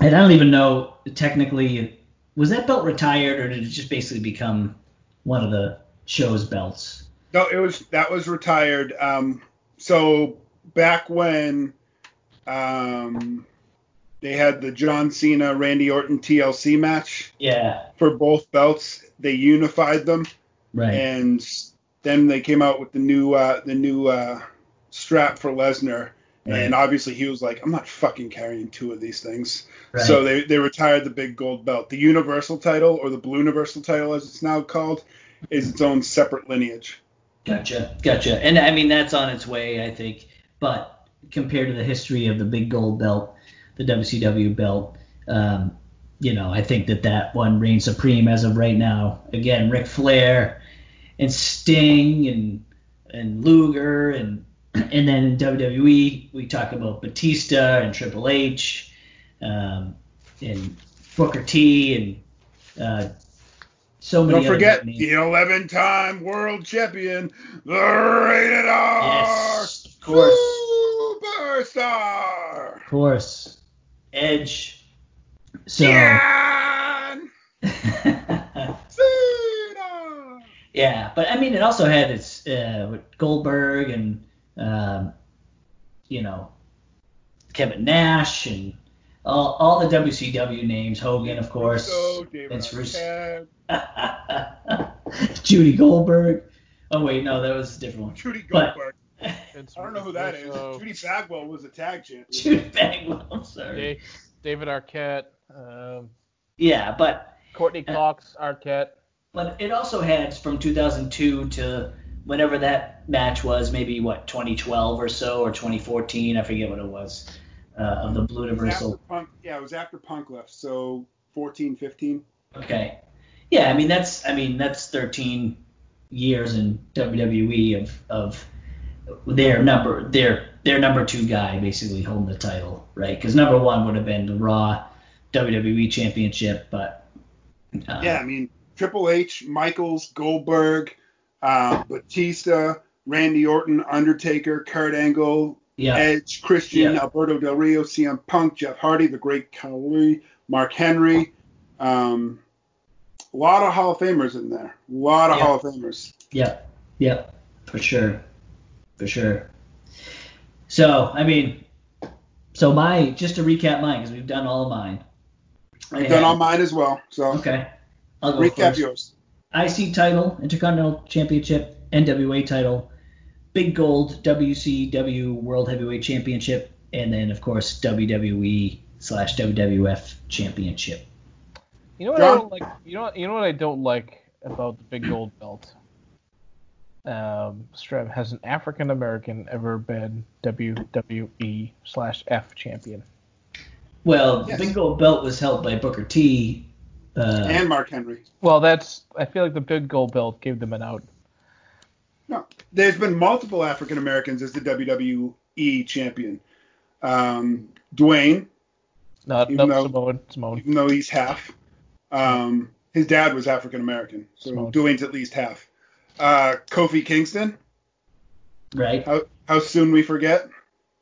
and I don't even know technically, was that belt retired or did it just basically become one of the show's belts? No, it was that was retired. Um, so back when um, they had the John Cena, Randy Orton T L C match, yeah, for both belts, they unified them, right? And then they came out with the new uh, the new uh, strap for Lesnar. Right. And obviously he was like, I'm not fucking carrying two of these things. Right. So they, they retired the big gold belt. The Universal title, or the Blue Universal title as it's now called, is its own separate lineage. Gotcha. Gotcha. And, I mean, that's on its way, I think. But compared to the history of the big gold belt, the W C W belt, um, you know, I think that that one reigns supreme as of right now. Again, Ric Flair and Sting and and Luger and... And then in W W E, we talk about Batista and Triple H um, and Booker T and uh, so many. Don't forget other the eleven-time world champion, the Rated R. Yes, of course. Superstar. Of course. Edge. So. Yeah. Yeah, but I mean, it also had its uh, Goldberg and. Um, you know, Kevin Nash and all, all the W C W names. Hogan, of course. So, Vince Russo. Judy Goldberg. Oh, wait, no, that was a different one. Judy Goldberg. But, I don't know who that is. Judy Bagwell was a tag champion. Judy Bagwell, I'm sorry. David Arquette. Um, yeah, but... Courtney Cox, uh, Arquette. But it also had, from two thousand two to... whenever that match was, maybe, what, twenty twelve or so, or twenty fourteen, I forget what it was, uh, of the Blue Universal. Punk, yeah, it was after Punk left, so fourteen, fifteen. Okay. Yeah, I mean, that's I mean that's thirteen years in W W E of of their number their their number two guy basically holding the title, right? Because number one would have been the Raw W W E Championship, but... Uh, yeah, I mean, Triple H, Michaels, Goldberg... Uh, Batista, Randy Orton, Undertaker, Kurt Angle, yeah. Edge, Christian, yeah. Alberto Del Rio, C M Punk, Jeff Hardy, The Great Khali, Mark Henry. Um, a lot of Hall of Famers in there. A lot of yeah. Hall of Famers. Yeah, yeah, for sure. For sure. So, I mean, so my, just to recap mine, because we've done all of mine. I've done all mine as well. So okay. I'll go recap first. Yours. I C title, Intercontinental Championship, N W A title, Big Gold, W C W World Heavyweight Championship, and then, of course, W W E slash W W F Championship. You know what I don't like? You know, you know what I don't like about the Big Gold belt? Um, Strem, has an African American ever been W W E slash F champion? Well, yes. The Big Gold belt was held by Booker T. Uh, and Mark Henry. Well, that's. I feel like the big gold belt gave them an out. No, there's been multiple African Americans as the W W E champion. Um, Dwayne. Not even no, though, Simone, Simone. Even though he's half. Um, his dad was African American, so Simone. Dwayne's at least half. Uh, Kofi Kingston. Right. How, how soon we forget.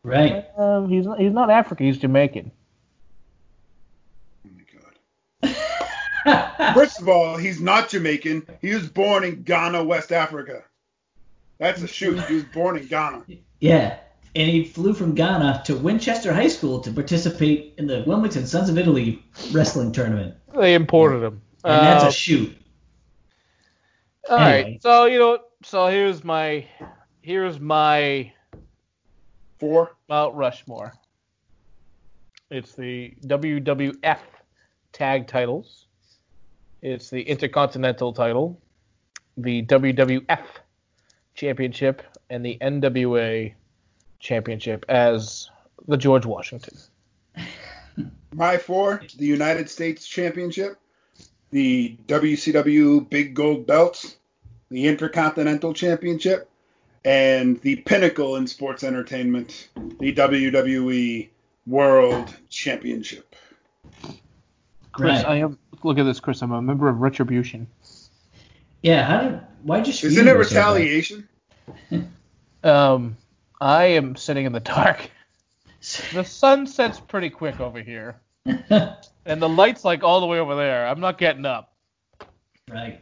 Right. Uh, he's not, he's not African. He's Jamaican. First of all, he's not Jamaican. He was born in Ghana, West Africa. That's a shoot. He was born in Ghana. Yeah, and he flew from Ghana to Winchester High School to participate in the Wilmington Sons of Italy wrestling tournament. They imported him. And uh, that's a shoot. All anyway. right. So, you know, so here's my, here's my four Mount Rushmore. It's the W W F tag titles. It's the Intercontinental title, the W W F championship, and the N W A championship as the George Washington. My four, the United States championship, the W C W big gold belts, the Intercontinental championship, and the pinnacle in sports entertainment, the W W E world championship. Chris, I am, look at this, Chris. I'm a member of Retribution. Yeah, how did, why just? Isn't it retaliation? um, I am sitting in the dark. The sun sets pretty quick over here, and the light's like all the way over there. I'm not getting up. Right.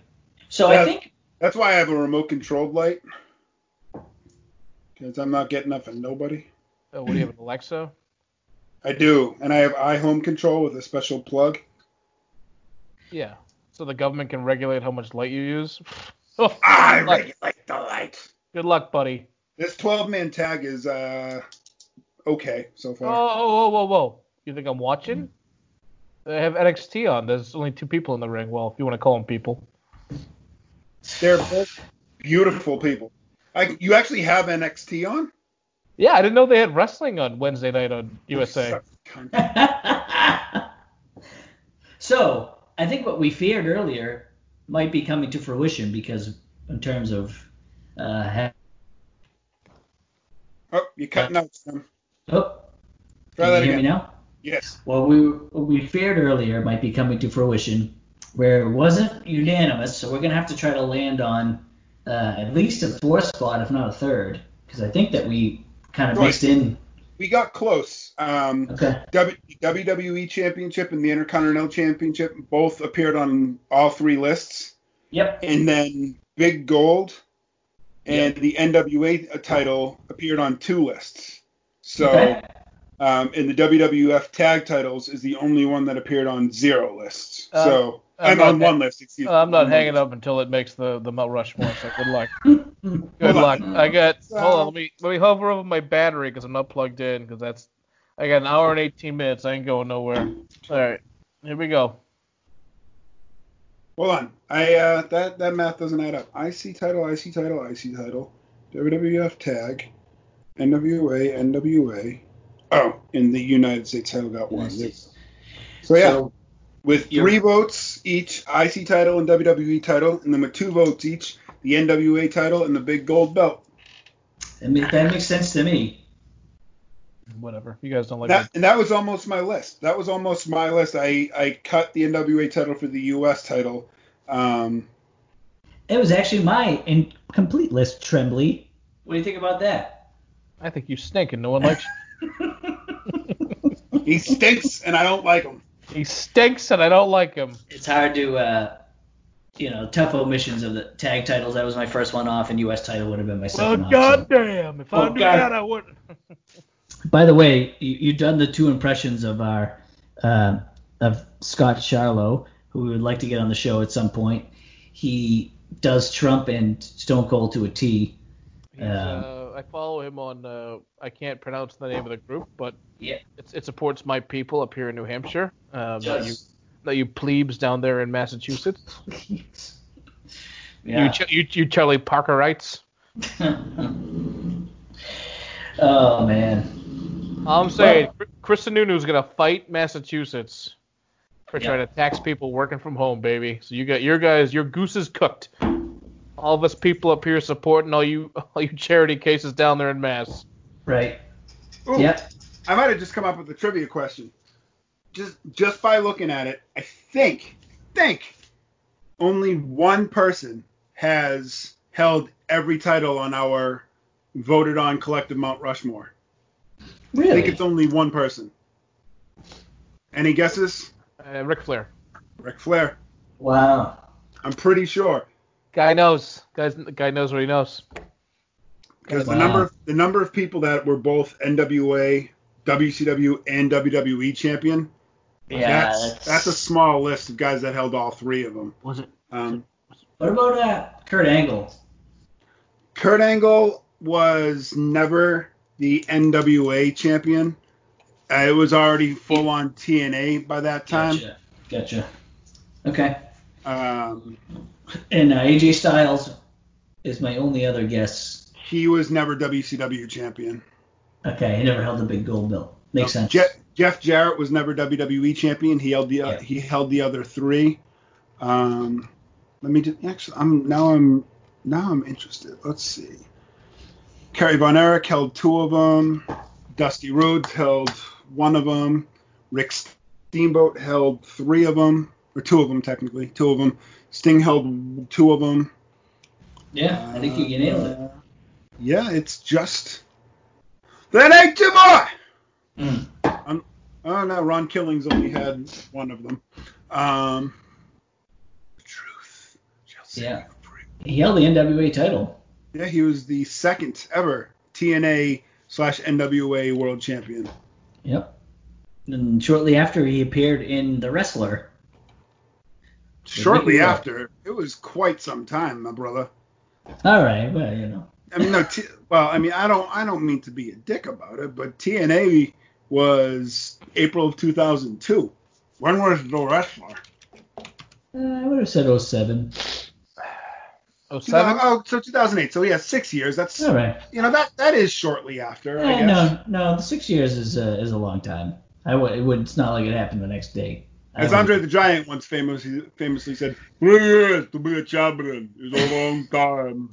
So that's, I think that's why I have a remote-controlled light, because I'm not getting up and nobody. Oh, what do you have, an Alexa? I do, and I have iHome control with a special plug. Yeah. So the government can regulate how much light you use. Oh, I regulate the light. Good luck, buddy. This twelve-man tag is uh okay so far. Oh, whoa, whoa, whoa! You think I'm watching? They have N X T on. There's only two people in the ring. Well, if you want to call them people, they're both beautiful people. I, you actually have N X T on? Yeah, I didn't know they had wrestling on Wednesday night on U S A. So I think what we feared earlier might be coming to fruition, because in terms of uh, ha- oh, you're cutting out. Some. Oh, try can that you hear again. Me now? Yes. Well, we what we feared earlier might be coming to fruition, where it wasn't unanimous, so we're gonna have to try to land on uh, at least a fourth spot, if not a third, because I think that we kind of right. mixed in. We got close. Um, okay. W- WWE Championship and the Intercontinental Championship both appeared on all three lists. Yep. And then Big Gold and yep. the N W A title appeared on two lists. So, okay. um, and the W W F tag titles is the only one that appeared on zero lists. Uh, so, I'm, I'm on one ha- list. Excuse me. I'm not I'm hanging up until it makes the, the Mount Rushmore. So, good luck. Good hold luck. On. I got. So, hold on. Let me let me hover over my battery because I'm not plugged in. Because that's. I got an hour and eighteen minutes. I ain't going nowhere. All right. Here we go. Hold on. I uh that that math doesn't add up. I C title. I C title. I C title. W W F tag. N W A. N W A. Oh, and the United States title got one. So yeah. So, with three yeah. votes each, I C title and W W E title, and then with two votes each, the N W A title and the big gold belt. That makes sense to me. Whatever. You guys don't like that. Me. And that was almost my list. That was almost my list. I, I cut the N W A title for the U S title. Um, it was actually my incomplete list, Tremblay. What do you think about that? I think you stink and no one likes you. He stinks and I don't like him. He stinks and I don't like him. It's hard to... Uh... You know, tough omissions of the tag titles. That was my first one off, and U S title would have been my second. Well, goddamn! So. If I oh, knew God. that, I wouldn't. By the way, you, you've done the two impressions of our uh, of Scott Charlo, who we would like to get on the show at some point. He does Trump and Stone Cold to a T. Um, uh, I follow him on. Uh, I can't pronounce the name of the group, but yeah, it's, it supports my people up here in New Hampshire. Um, yes. you, No, you plebes down there in Massachusetts. yeah. you, you, you Charlie Parkerites. Oh, man. All I'm saying, well, Chris Sununu's going to fight Massachusetts for yeah. trying to tax people working from home, baby. So you got your guys, your goose is cooked. All of us people up here supporting all you all you charity cases down there in Mass. Right. Ooh, yep. I might have just come up with a trivia question. Just just by looking at it, I think, think only one person has held every title on our voted on collective Mount Rushmore. Really? I think it's only one person. Any guesses? Uh, Ric Flair. Ric Flair. Wow. I'm pretty sure. Guy knows. Guys, guy knows what he knows. Because wow. the number of, the number of people that were both N W A, W C W, and W W E champion. Yeah, that's, that's... that's a small list of guys that held all three of them. Was it? Um, what about that? Kurt Angle. Kurt Angle was never the N W A champion. Uh, it was already full-on T N A by that time. Gotcha. Gotcha. Okay. Um, and uh, A J Styles is my only other guess. He was never W C W champion. Okay, he never held the big gold belt. Makes no sense. Je- Jeff Jarrett was never W W E champion. He held the uh, yeah. he held the other three. Um, let me just actually. I'm now I'm now I'm interested. Let's see. Kerry Von Erich held two of them. Dusty Rhodes held one of them. Rick Steamboat held three of them, or two of them technically. Two of them. Sting held two of them. Yeah, uh, I think you can nail it. Uh, yeah, it's just. That ain't too much. Mm. Um, oh no, Ron Killings only had one of them. Um, the truth shall set yeah. you free. He held the N W A title. Yeah, he was the second ever T N A slash N W A world champion. Yep. And shortly after, he appeared in The Wrestler. Shortly the after, it was quite some time, my brother. All right, well, you know. I mean, no. T- well, I mean, I don't. I don't mean to be a dick about it, but T N A was April of two thousand two. When was The Wrestler? Uh, I would have said oh seven. oh seven? Oh, so two thousand eight. So yeah, six years. That's all right. You know that that is shortly after. Yeah, I guess. No, no, six years is a, is a long time. I would. It would. It's not like it happened the next day. As Andre the Giant once famously famously said, three years to be a champion is a long time.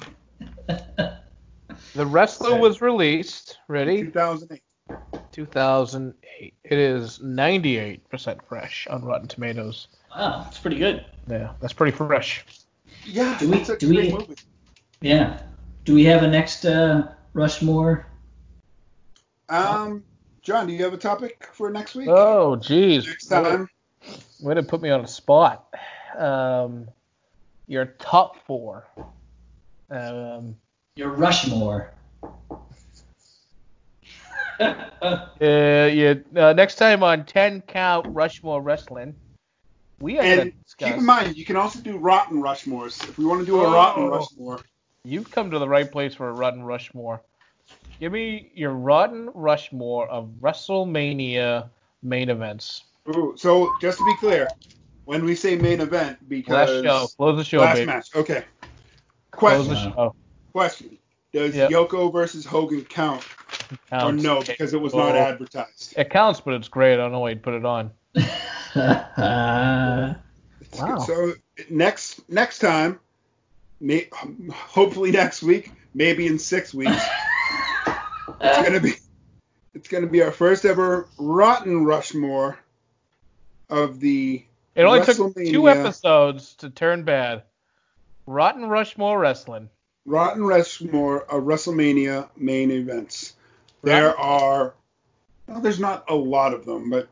The Wrestler okay. was released, ready? two thousand eight. two thousand eight. It is ninety-eight percent fresh on Rotten Tomatoes. Wow, that's pretty good. Yeah, that's pretty fresh. Yeah, do we, that's a do great we, movie. Yeah. Do we have a next uh, Rushmore? Um, John, do you have a topic for next week? Oh, geez. Next time. Way to put me on a spot. Um, your top four. Um... Your Rushmore. uh, yeah. Uh, next time on ten Count Rushmore Wrestling, we are going to discuss. Keep in mind, you can also do Rotten Rushmores. If we want to do oh, a Rotten Rushmore. You've come to the right place for a Rotten Rushmore. Give me your Rotten Rushmore of WrestleMania main events. Ooh, so, just to be clear, when we say main event, because... Last show. Close the show, last baby. Match. Okay. Question. Close the show. Question. Does yep. Yoko versus Hogan count? Counts. Or no, because it was well, not advertised. It counts, but it's great. I don't know why you'd put it on. uh, wow. So next next time, may, hopefully next week, maybe in six weeks, it's gonna be it's gonna be our first ever Rotten Rushmore of the. It only took two episodes to turn bad. Rotten Rushmore Wrestling. Rotten Rushmore of WrestleMania main events. There are, well, there's not a lot of them, but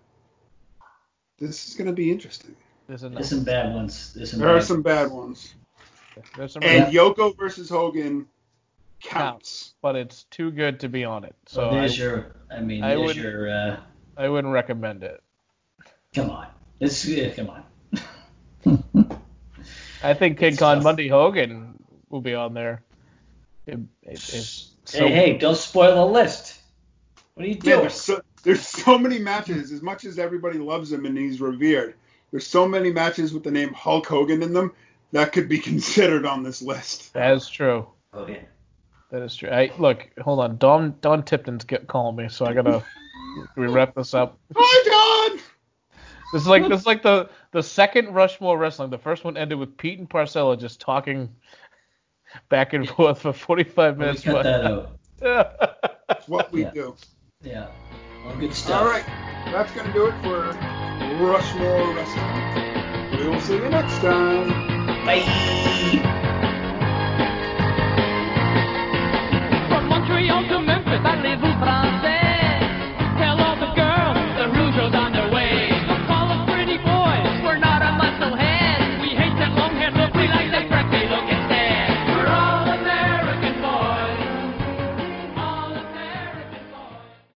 this is going to be interesting. There's, there's some bad ones. There's some there bad. are some bad ones. There's some and bad. Yoko versus Hogan counts. No, but it's too good to be on it. So well, there's I, your, I mean, I there's would, your. Uh, I wouldn't recommend it. Come on. It's, yeah, come on. I think King Kong Monday Hogan will be on there. It, it, so hey, hey, don't spoil the list. What are you doing? Yeah, there's, so, there's so many matches. As much as everybody loves him and he's revered, there's so many matches with the name Hulk Hogan in them that could be considered on this list. That is true. Oh, yeah. That is true. I, look, hold on. Don Don Tipton's get, calling me, so I gotta we wrap this up. Hi, Don! This is like this is like the, the second Rushmore Wrestling. The first one ended with Pete and Parcella just talking back and forth for forty-five minutes. We cut that out. That's what we yeah. do. Yeah. All good stuff. All right. That's going to do it for Rushmore Wrestling. We will see you next time. Bye.